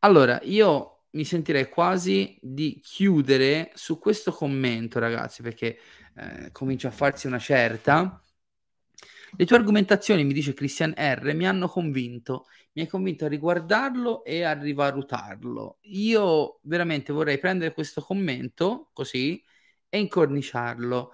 Allora, io mi sentirei quasi di chiudere su questo commento, ragazzi, perché comincia a farsi una certa. Le tue argomentazioni, mi dice Christian R, mi hanno convinto, mi hai convinto a riguardarlo e a rivalutarlo. Io veramente vorrei prendere questo commento così e incorniciarlo,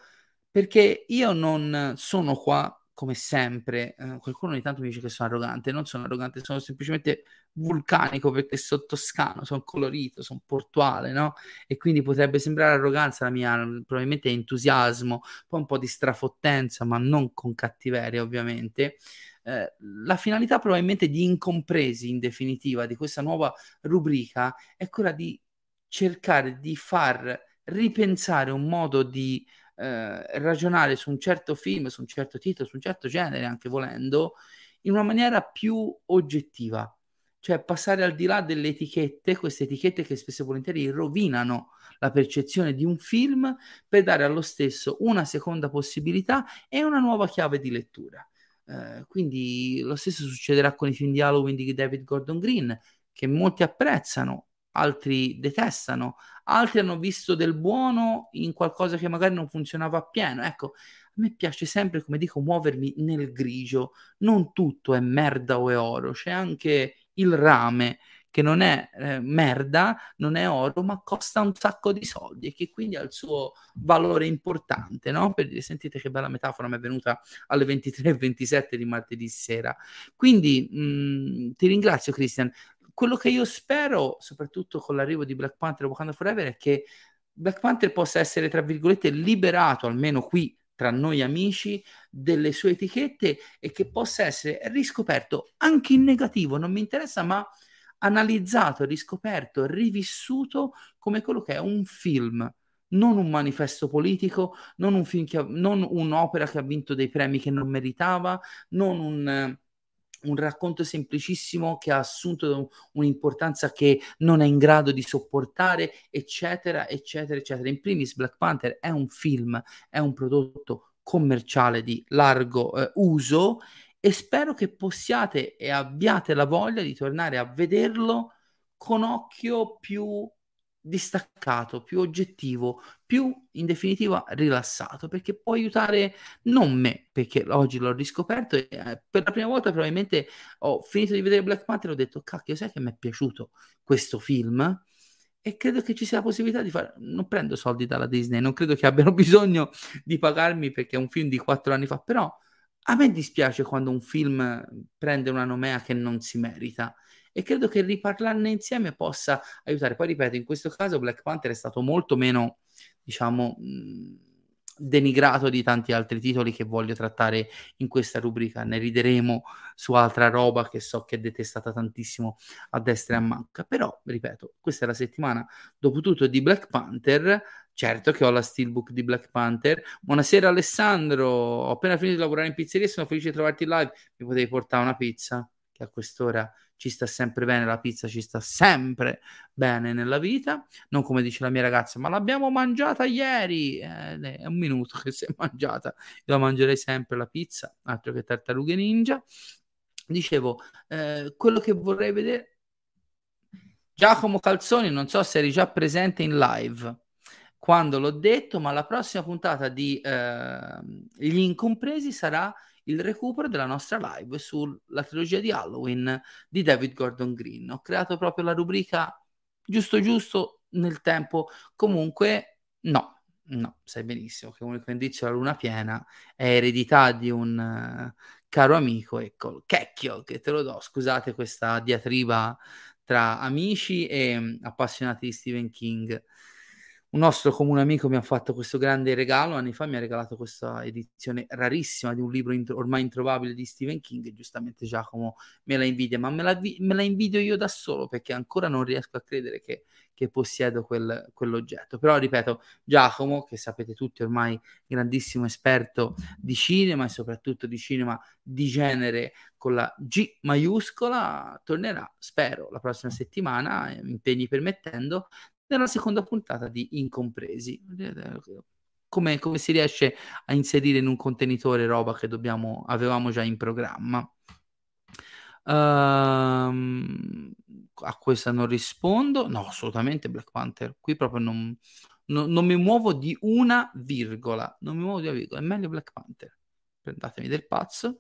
perché io non sono qua come sempre, qualcuno ogni tanto mi dice che sono arrogante, non sono arrogante, sono semplicemente vulcanico perché sono toscano, sono colorito, sono portuale, no? E quindi potrebbe sembrare arroganza la mia, probabilmente è entusiasmo, poi un po' di strafottenza, ma non con cattiveria ovviamente. La finalità probabilmente di Incompresi, in definitiva, di questa nuova rubrica è quella di cercare di far ripensare un modo di ragionare su un certo film, su un certo titolo, su un certo genere, anche volendo, in una maniera più oggettiva, cioè passare al di là delle etichette, queste etichette che spesso e volentieri rovinano la percezione di un film, per dare allo stesso una seconda possibilità e una nuova chiave di lettura. Quindi lo stesso succederà con i film di Halloween di David Gordon Green, che molti apprezzano, altri detestano, altri hanno visto del buono in qualcosa che magari non funzionava appieno. Ecco, a me piace sempre, come dico, muovermi nel grigio, non tutto è merda o è oro, c'è anche il rame che non è merda, non è oro, ma costa un sacco di soldi e che quindi ha il suo valore importante, no? Per dire, sentite che bella metafora mi è venuta alle 23:27 di martedì sera. Quindi ti ringrazio, Christian. Quello che io spero, soprattutto con l'arrivo di Black Panther e Wakanda Forever, è che Black Panther possa essere, tra virgolette, liberato, almeno qui, tra noi amici, delle sue etichette e che possa essere riscoperto anche in negativo, non mi interessa, ma analizzato, riscoperto, rivissuto come quello che è un film, non un manifesto politico, non un film non un'opera che ha vinto dei premi che non meritava, non un racconto semplicissimo che ha assunto un'importanza che non è in grado di sopportare, eccetera, eccetera, eccetera. In primis Black Panther è un film, è un prodotto commerciale di largo uso e spero che possiate e abbiate la voglia di tornare a vederlo con occhio più distaccato, più oggettivo, più in definitiva rilassato, perché può aiutare non me, perché oggi l'ho riscoperto e per la prima volta probabilmente ho finito di vedere Black Panther e ho detto cacchio, sai che mi è piaciuto questo film e credo che ci sia la possibilità di fare. Non prendo soldi dalla Disney, non credo che abbiano bisogno di pagarmi perché è un film di 4 anni fa, però a me dispiace quando un film prende una nomea che non si merita e credo che riparlarne insieme possa aiutare. Poi ripeto, in questo caso Black Panther è stato molto meno, diciamo, denigrato di tanti altri titoli che voglio trattare in questa rubrica. Ne rideremo su altra roba che so che è detestata tantissimo a destra e a manca, però ripeto, questa è la settimana dopo tutto di Black Panther. Certo che ho la steelbook di Black Panther. Buonasera Alessandro, ho appena finito di lavorare in pizzeria, sono felice di trovarti in live, mi potevi portare una pizza? Che a quest'ora ci sta sempre bene, la pizza ci sta sempre bene nella vita, non come dice la mia ragazza, ma l'abbiamo mangiata ieri, è un minuto che si è mangiata, io la mangerei sempre la pizza, altro che tartarughe ninja. Dicevo, quello che vorrei vedere, Giacomo Calzoni, non so se eri già presente in live quando l'ho detto, ma la prossima puntata di Gli Incompresi sarà il recupero della nostra live sulla trilogia di Halloween di David Gordon Green. Ho creato proprio la rubrica giusto nel tempo. Comunque no, sai benissimo che l'unico indizio della luna piena è eredità di un caro amico, ecco, col Checchio, che te lo do. Scusate questa diatriba tra amici e appassionati di Stephen King. Un nostro comune amico mi ha fatto questo grande regalo anni fa, mi ha regalato questa edizione rarissima di un libro ormai introvabile di Stephen King, e giustamente Giacomo me la invidia, ma me la invidio io da solo, perché ancora non riesco a credere che possiedo quell'oggetto. Però ripeto, Giacomo, che sapete tutti ormai grandissimo esperto di cinema e soprattutto di cinema di genere con la G maiuscola, tornerà, spero, la prossima settimana, impegni permettendo, nella seconda puntata di Incompresi, come si riesce a inserire in un contenitore roba che avevamo già in programma. A questa non rispondo, no, assolutamente. Black Panther qui proprio non mi muovo di una virgola, è meglio Black Panther, prendatemi del pazzo.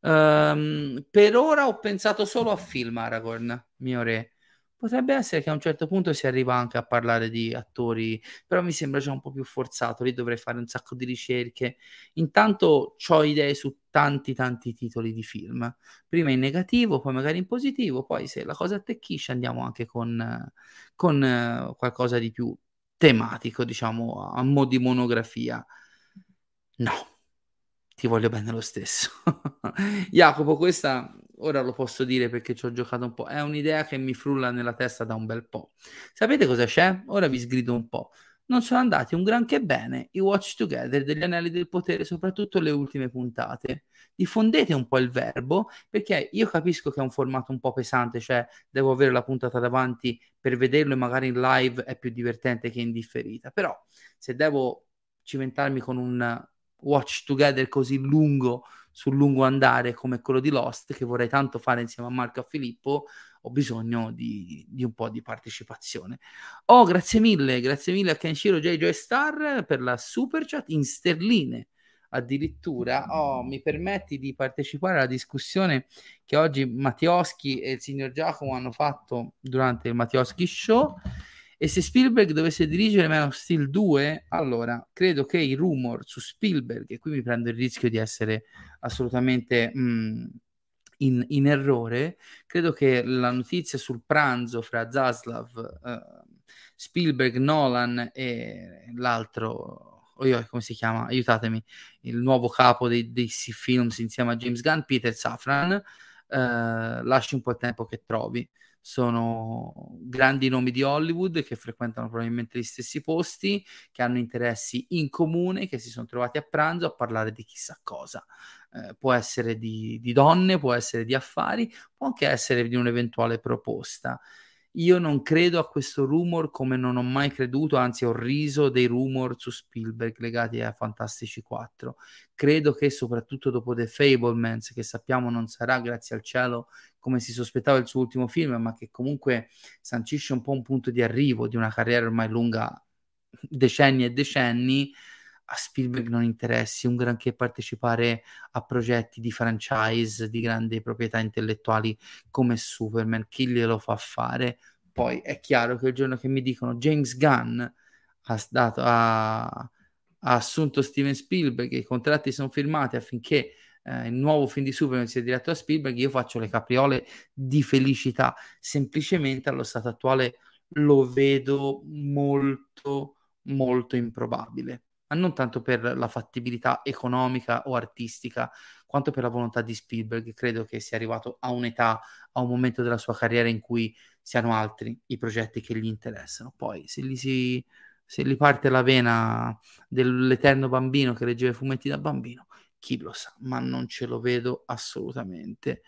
Per ora ho pensato solo a film, Aragorn, mio re. Potrebbe essere che a un certo punto si arriva anche a parlare di attori, però mi sembra già un po' più forzato, lì dovrei fare un sacco di ricerche. Intanto ho idee su tanti titoli di film, prima in negativo, poi magari in positivo, poi se la cosa attecchisce andiamo anche con qualcosa di più tematico, diciamo, a mo' di monografia. No, ti voglio bene lo stesso. Jacopo, questa... ora lo posso dire perché ci ho giocato un po', è un'idea che mi frulla nella testa da un bel po'. Sapete cosa c'è? Ora vi sgrido un po'. Non sono andati un granché bene i Watch Together degli Anelli del Potere, soprattutto le ultime puntate. Diffondete un po' il verbo, perché io capisco che è un formato un po' pesante, cioè devo avere la puntata davanti per vederlo e magari in live è più divertente che in differita, però se devo cimentarmi con un Watch Together così lungo, sul lungo andare, come quello di Lost, che vorrei tanto fare insieme a Marco e a Filippo, ho bisogno di un po' di partecipazione. Oh, grazie mille a Kenshiro JJ Star per la super chat in sterline addirittura. Oh, mi permetti di partecipare alla discussione che oggi Mattioschi e il signor Giacomo hanno fatto durante il Mattioschi Show? E se Spielberg dovesse dirigere Man of Steel 2, allora credo che i rumor su Spielberg, e qui mi prendo il rischio di essere assolutamente in errore, credo che la notizia sul pranzo fra Zaslav, Spielberg, Nolan e l'altro, come si chiama? Aiutatemi, il nuovo capo dei DC Films insieme a James Gunn, Peter Safran, lasci un po' il tempo che trovi. Sono grandi nomi di Hollywood che frequentano probabilmente gli stessi posti, che hanno interessi in comune, che si sono trovati a pranzo a parlare di chissà cosa. Può essere di donne, può essere di affari, può anche essere di un'eventuale proposta. Io non credo a questo rumor, come non ho mai creduto, anzi ho riso dei rumor su Spielberg legati a Fantastici 4. Credo che soprattutto dopo The Fabelmans, che sappiamo non sarà, grazie al cielo, come si sospettava il suo ultimo film, ma che comunque sancisce un po' un punto di arrivo di una carriera ormai lunga decenni e decenni, a Spielberg non interessi un granché partecipare a progetti di franchise di grandi proprietà intellettuali come Superman. Chi glielo fa fare? Poi è chiaro che il giorno che mi dicono James Gunn ha assunto Steven Spielberg, i contratti sono firmati affinché il nuovo film di Superman sia diretto a Spielberg, io faccio le capriole di felicità. Semplicemente allo stato attuale lo vedo molto improbabile, ma non tanto per la fattibilità economica o artistica, quanto per la volontà di Spielberg. Credo che sia arrivato a un'età, a un momento della sua carriera in cui siano altri i progetti che gli interessano. Poi se gli parte la vena dell'eterno bambino che leggeva i fumetti da bambino, chi lo sa, ma non ce lo vedo assolutamente.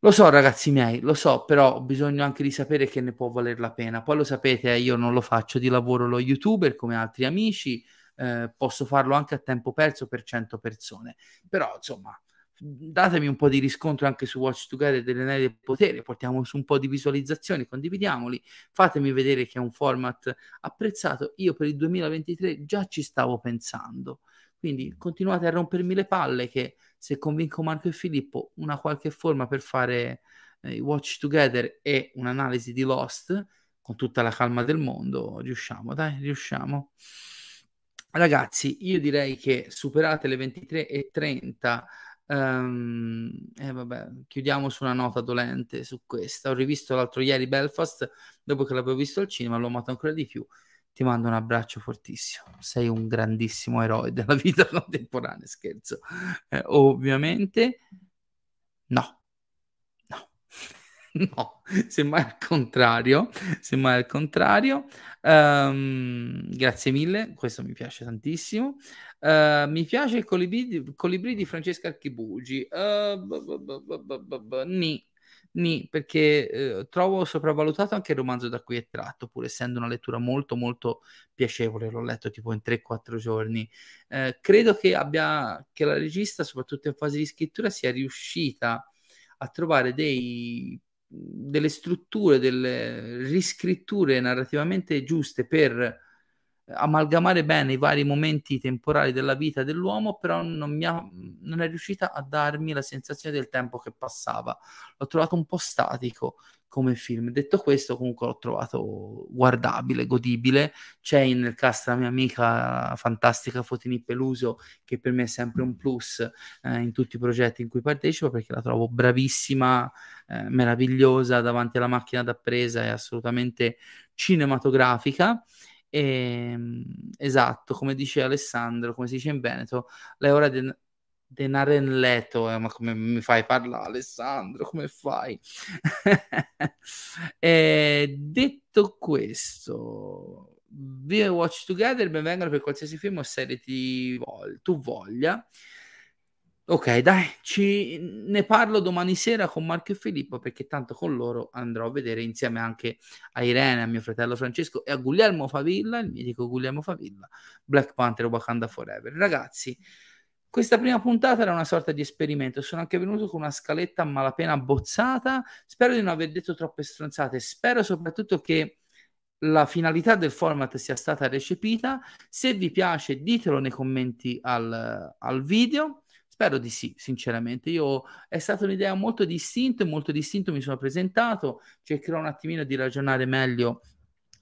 Lo so, ragazzi miei, lo so, però ho bisogno anche di sapere che ne può valer la pena. Poi lo sapete, io non lo faccio di lavoro lo youtuber come altri amici, posso farlo anche a tempo perso per 100 persone, però insomma datemi un po' di riscontro anche su Watch Together delle Anelli del Potere, portiamo su un po' di visualizzazioni, condividiamoli, fatemi vedere che è un format apprezzato. Io per il 2023 già ci stavo pensando, quindi continuate a rompermi le palle, che se convinco Marco e Filippo una qualche forma per fare Watch Together e un'analisi di Lost con tutta la calma del mondo, riusciamo. Ragazzi, io direi che superate le 23:30 E vabbè, chiudiamo su una nota dolente su questa. Ho rivisto l'altro ieri Belfast, dopo che l'avevo visto al cinema, l'ho amato ancora di più. Ti mando un abbraccio fortissimo, sei un grandissimo eroe della vita contemporanea, scherzo. Ovviamente no, no, no, semmai al contrario. Grazie mille, questo mi piace tantissimo. Mi piace il Colibrì di Francesca Archibugi. Perché trovo sopravvalutato anche il romanzo da cui è tratto, pur essendo una lettura molto molto piacevole. L'ho letto tipo in 3-4 giorni. Credo che la regista, soprattutto in fase di scrittura, sia riuscita a trovare delle strutture, delle riscritture narrativamente giuste per amalgamare bene i vari momenti temporali della vita dell'uomo, però non è riuscita a darmi la sensazione del tempo che passava. L'ho trovato un po' statico come film. Detto questo, comunque l'ho trovato guardabile, godibile. C'è nel cast la mia amica fantastica Fotini Peluso, che per me è sempre un plus in tutti i progetti in cui partecipo, perché la trovo bravissima, meravigliosa davanti alla macchina da presa e assolutamente cinematografica. Esatto, come dice Alessandro, come si dice in Veneto, le ore de Narenleto. Ma come mi fai parlare, Alessandro? Come fai? Detto questo, vi watch together, benvengano per qualsiasi film o serie tu voglia. Ok, dai, ne parlo domani sera con Marco e Filippo, perché tanto con loro andrò a vedere insieme anche a Irene, a mio fratello Francesco e a Guglielmo Favilla, il mitico Guglielmo Favilla, Black Panther o Wakanda Forever. Ragazzi, questa prima puntata era una sorta di esperimento. Sono anche venuto con una scaletta malapena bozzata. Spero di non aver detto troppe stronzate. Spero soprattutto che la finalità del format sia stata recepita. Se vi piace, ditelo nei commenti al video. Spero di sì, sinceramente. È stata un'idea molto distinto mi sono presentato. Cercherò un attimino di ragionare meglio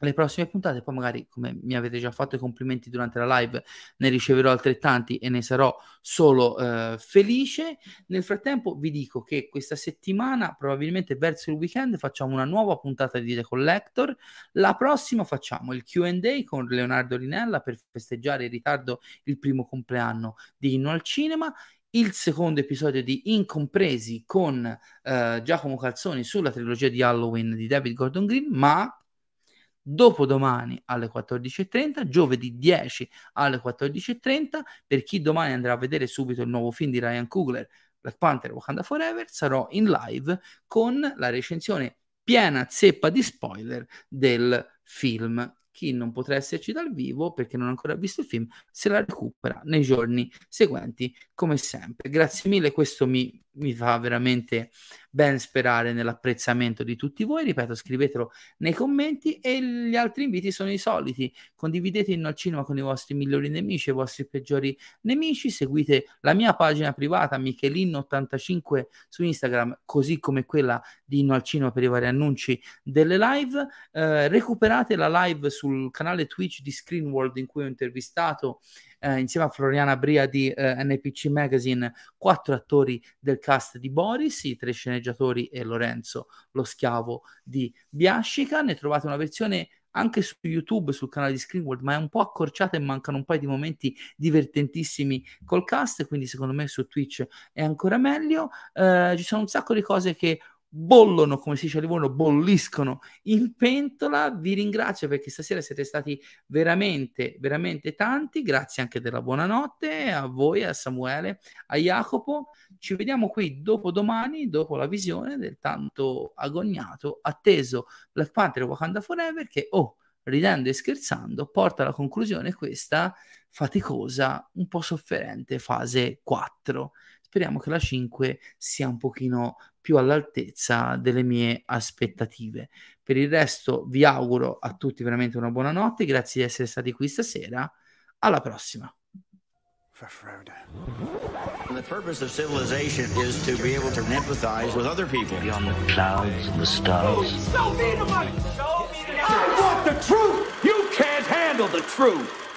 le prossime puntate, poi magari, come mi avete già fatto i complimenti durante la live, ne riceverò altrettanti e ne sarò solo felice. Nel frattempo vi dico che questa settimana, probabilmente verso il weekend, facciamo una nuova puntata di The Collector. La prossima facciamo il Q&A con Leonardo Linella per festeggiare in ritardo il primo compleanno di Inno al Cinema. Il secondo episodio di Incompresi con Giacomo Calzoni sulla trilogia di Halloween di David Gordon Green, ma dopodomani alle 14:30, giovedì 10 alle 14:30, per chi domani andrà a vedere subito il nuovo film di Ryan Coogler, Black Panther Wakanda Forever, sarò in live con la recensione piena zeppa di spoiler del film. Chi non potrà esserci dal vivo perché non ha ancora visto il film se la recupera nei giorni seguenti, come sempre. Grazie mille, questo mi fa veramente ben sperare nell'apprezzamento di tutti voi. Ripeto, scrivetelo nei commenti, e gli altri inviti sono i soliti: condividete Inno al Cinema con i vostri migliori nemici e i vostri peggiori nemici, seguite la mia pagina privata Michelin85 su Instagram, così come quella di Inno al Cinema per i vari annunci delle live, recuperate la live sul canale Twitch di Screen World in cui ho intervistato insieme a Floriana Bria di NPC Magazine 4 attori del cast di Boris, i 3 sceneggiatori e Lorenzo, lo schiavo di Biascica. Ne trovate una versione anche su YouTube sul canale di Screen World, ma è un po' accorciata e mancano un paio di momenti divertentissimi col cast, quindi secondo me su Twitch è ancora meglio. Ci sono un sacco di cose che bollono, come si dice a Livorno, bolliscono in pentola. Vi ringrazio perché stasera siete stati veramente, veramente tanti. Grazie anche della buonanotte a voi, a Samuele, a Jacopo. Ci vediamo qui dopodomani, dopo la visione del tanto agognato, atteso Black Panther Wakanda Forever, che, ridendo e scherzando, porta alla conclusione questa faticosa, un po' sofferente fase 4. Speriamo che la 5 sia un pochino più all'altezza delle mie aspettative. Per il resto vi auguro a tutti veramente una buona notte, grazie di essere stati qui stasera, alla prossima. The purpose of civilization is to be able to empathize with other people. Beyond the clouds and the stars. Show me the money! Show me the money! I want the truth! You can't handle the truth!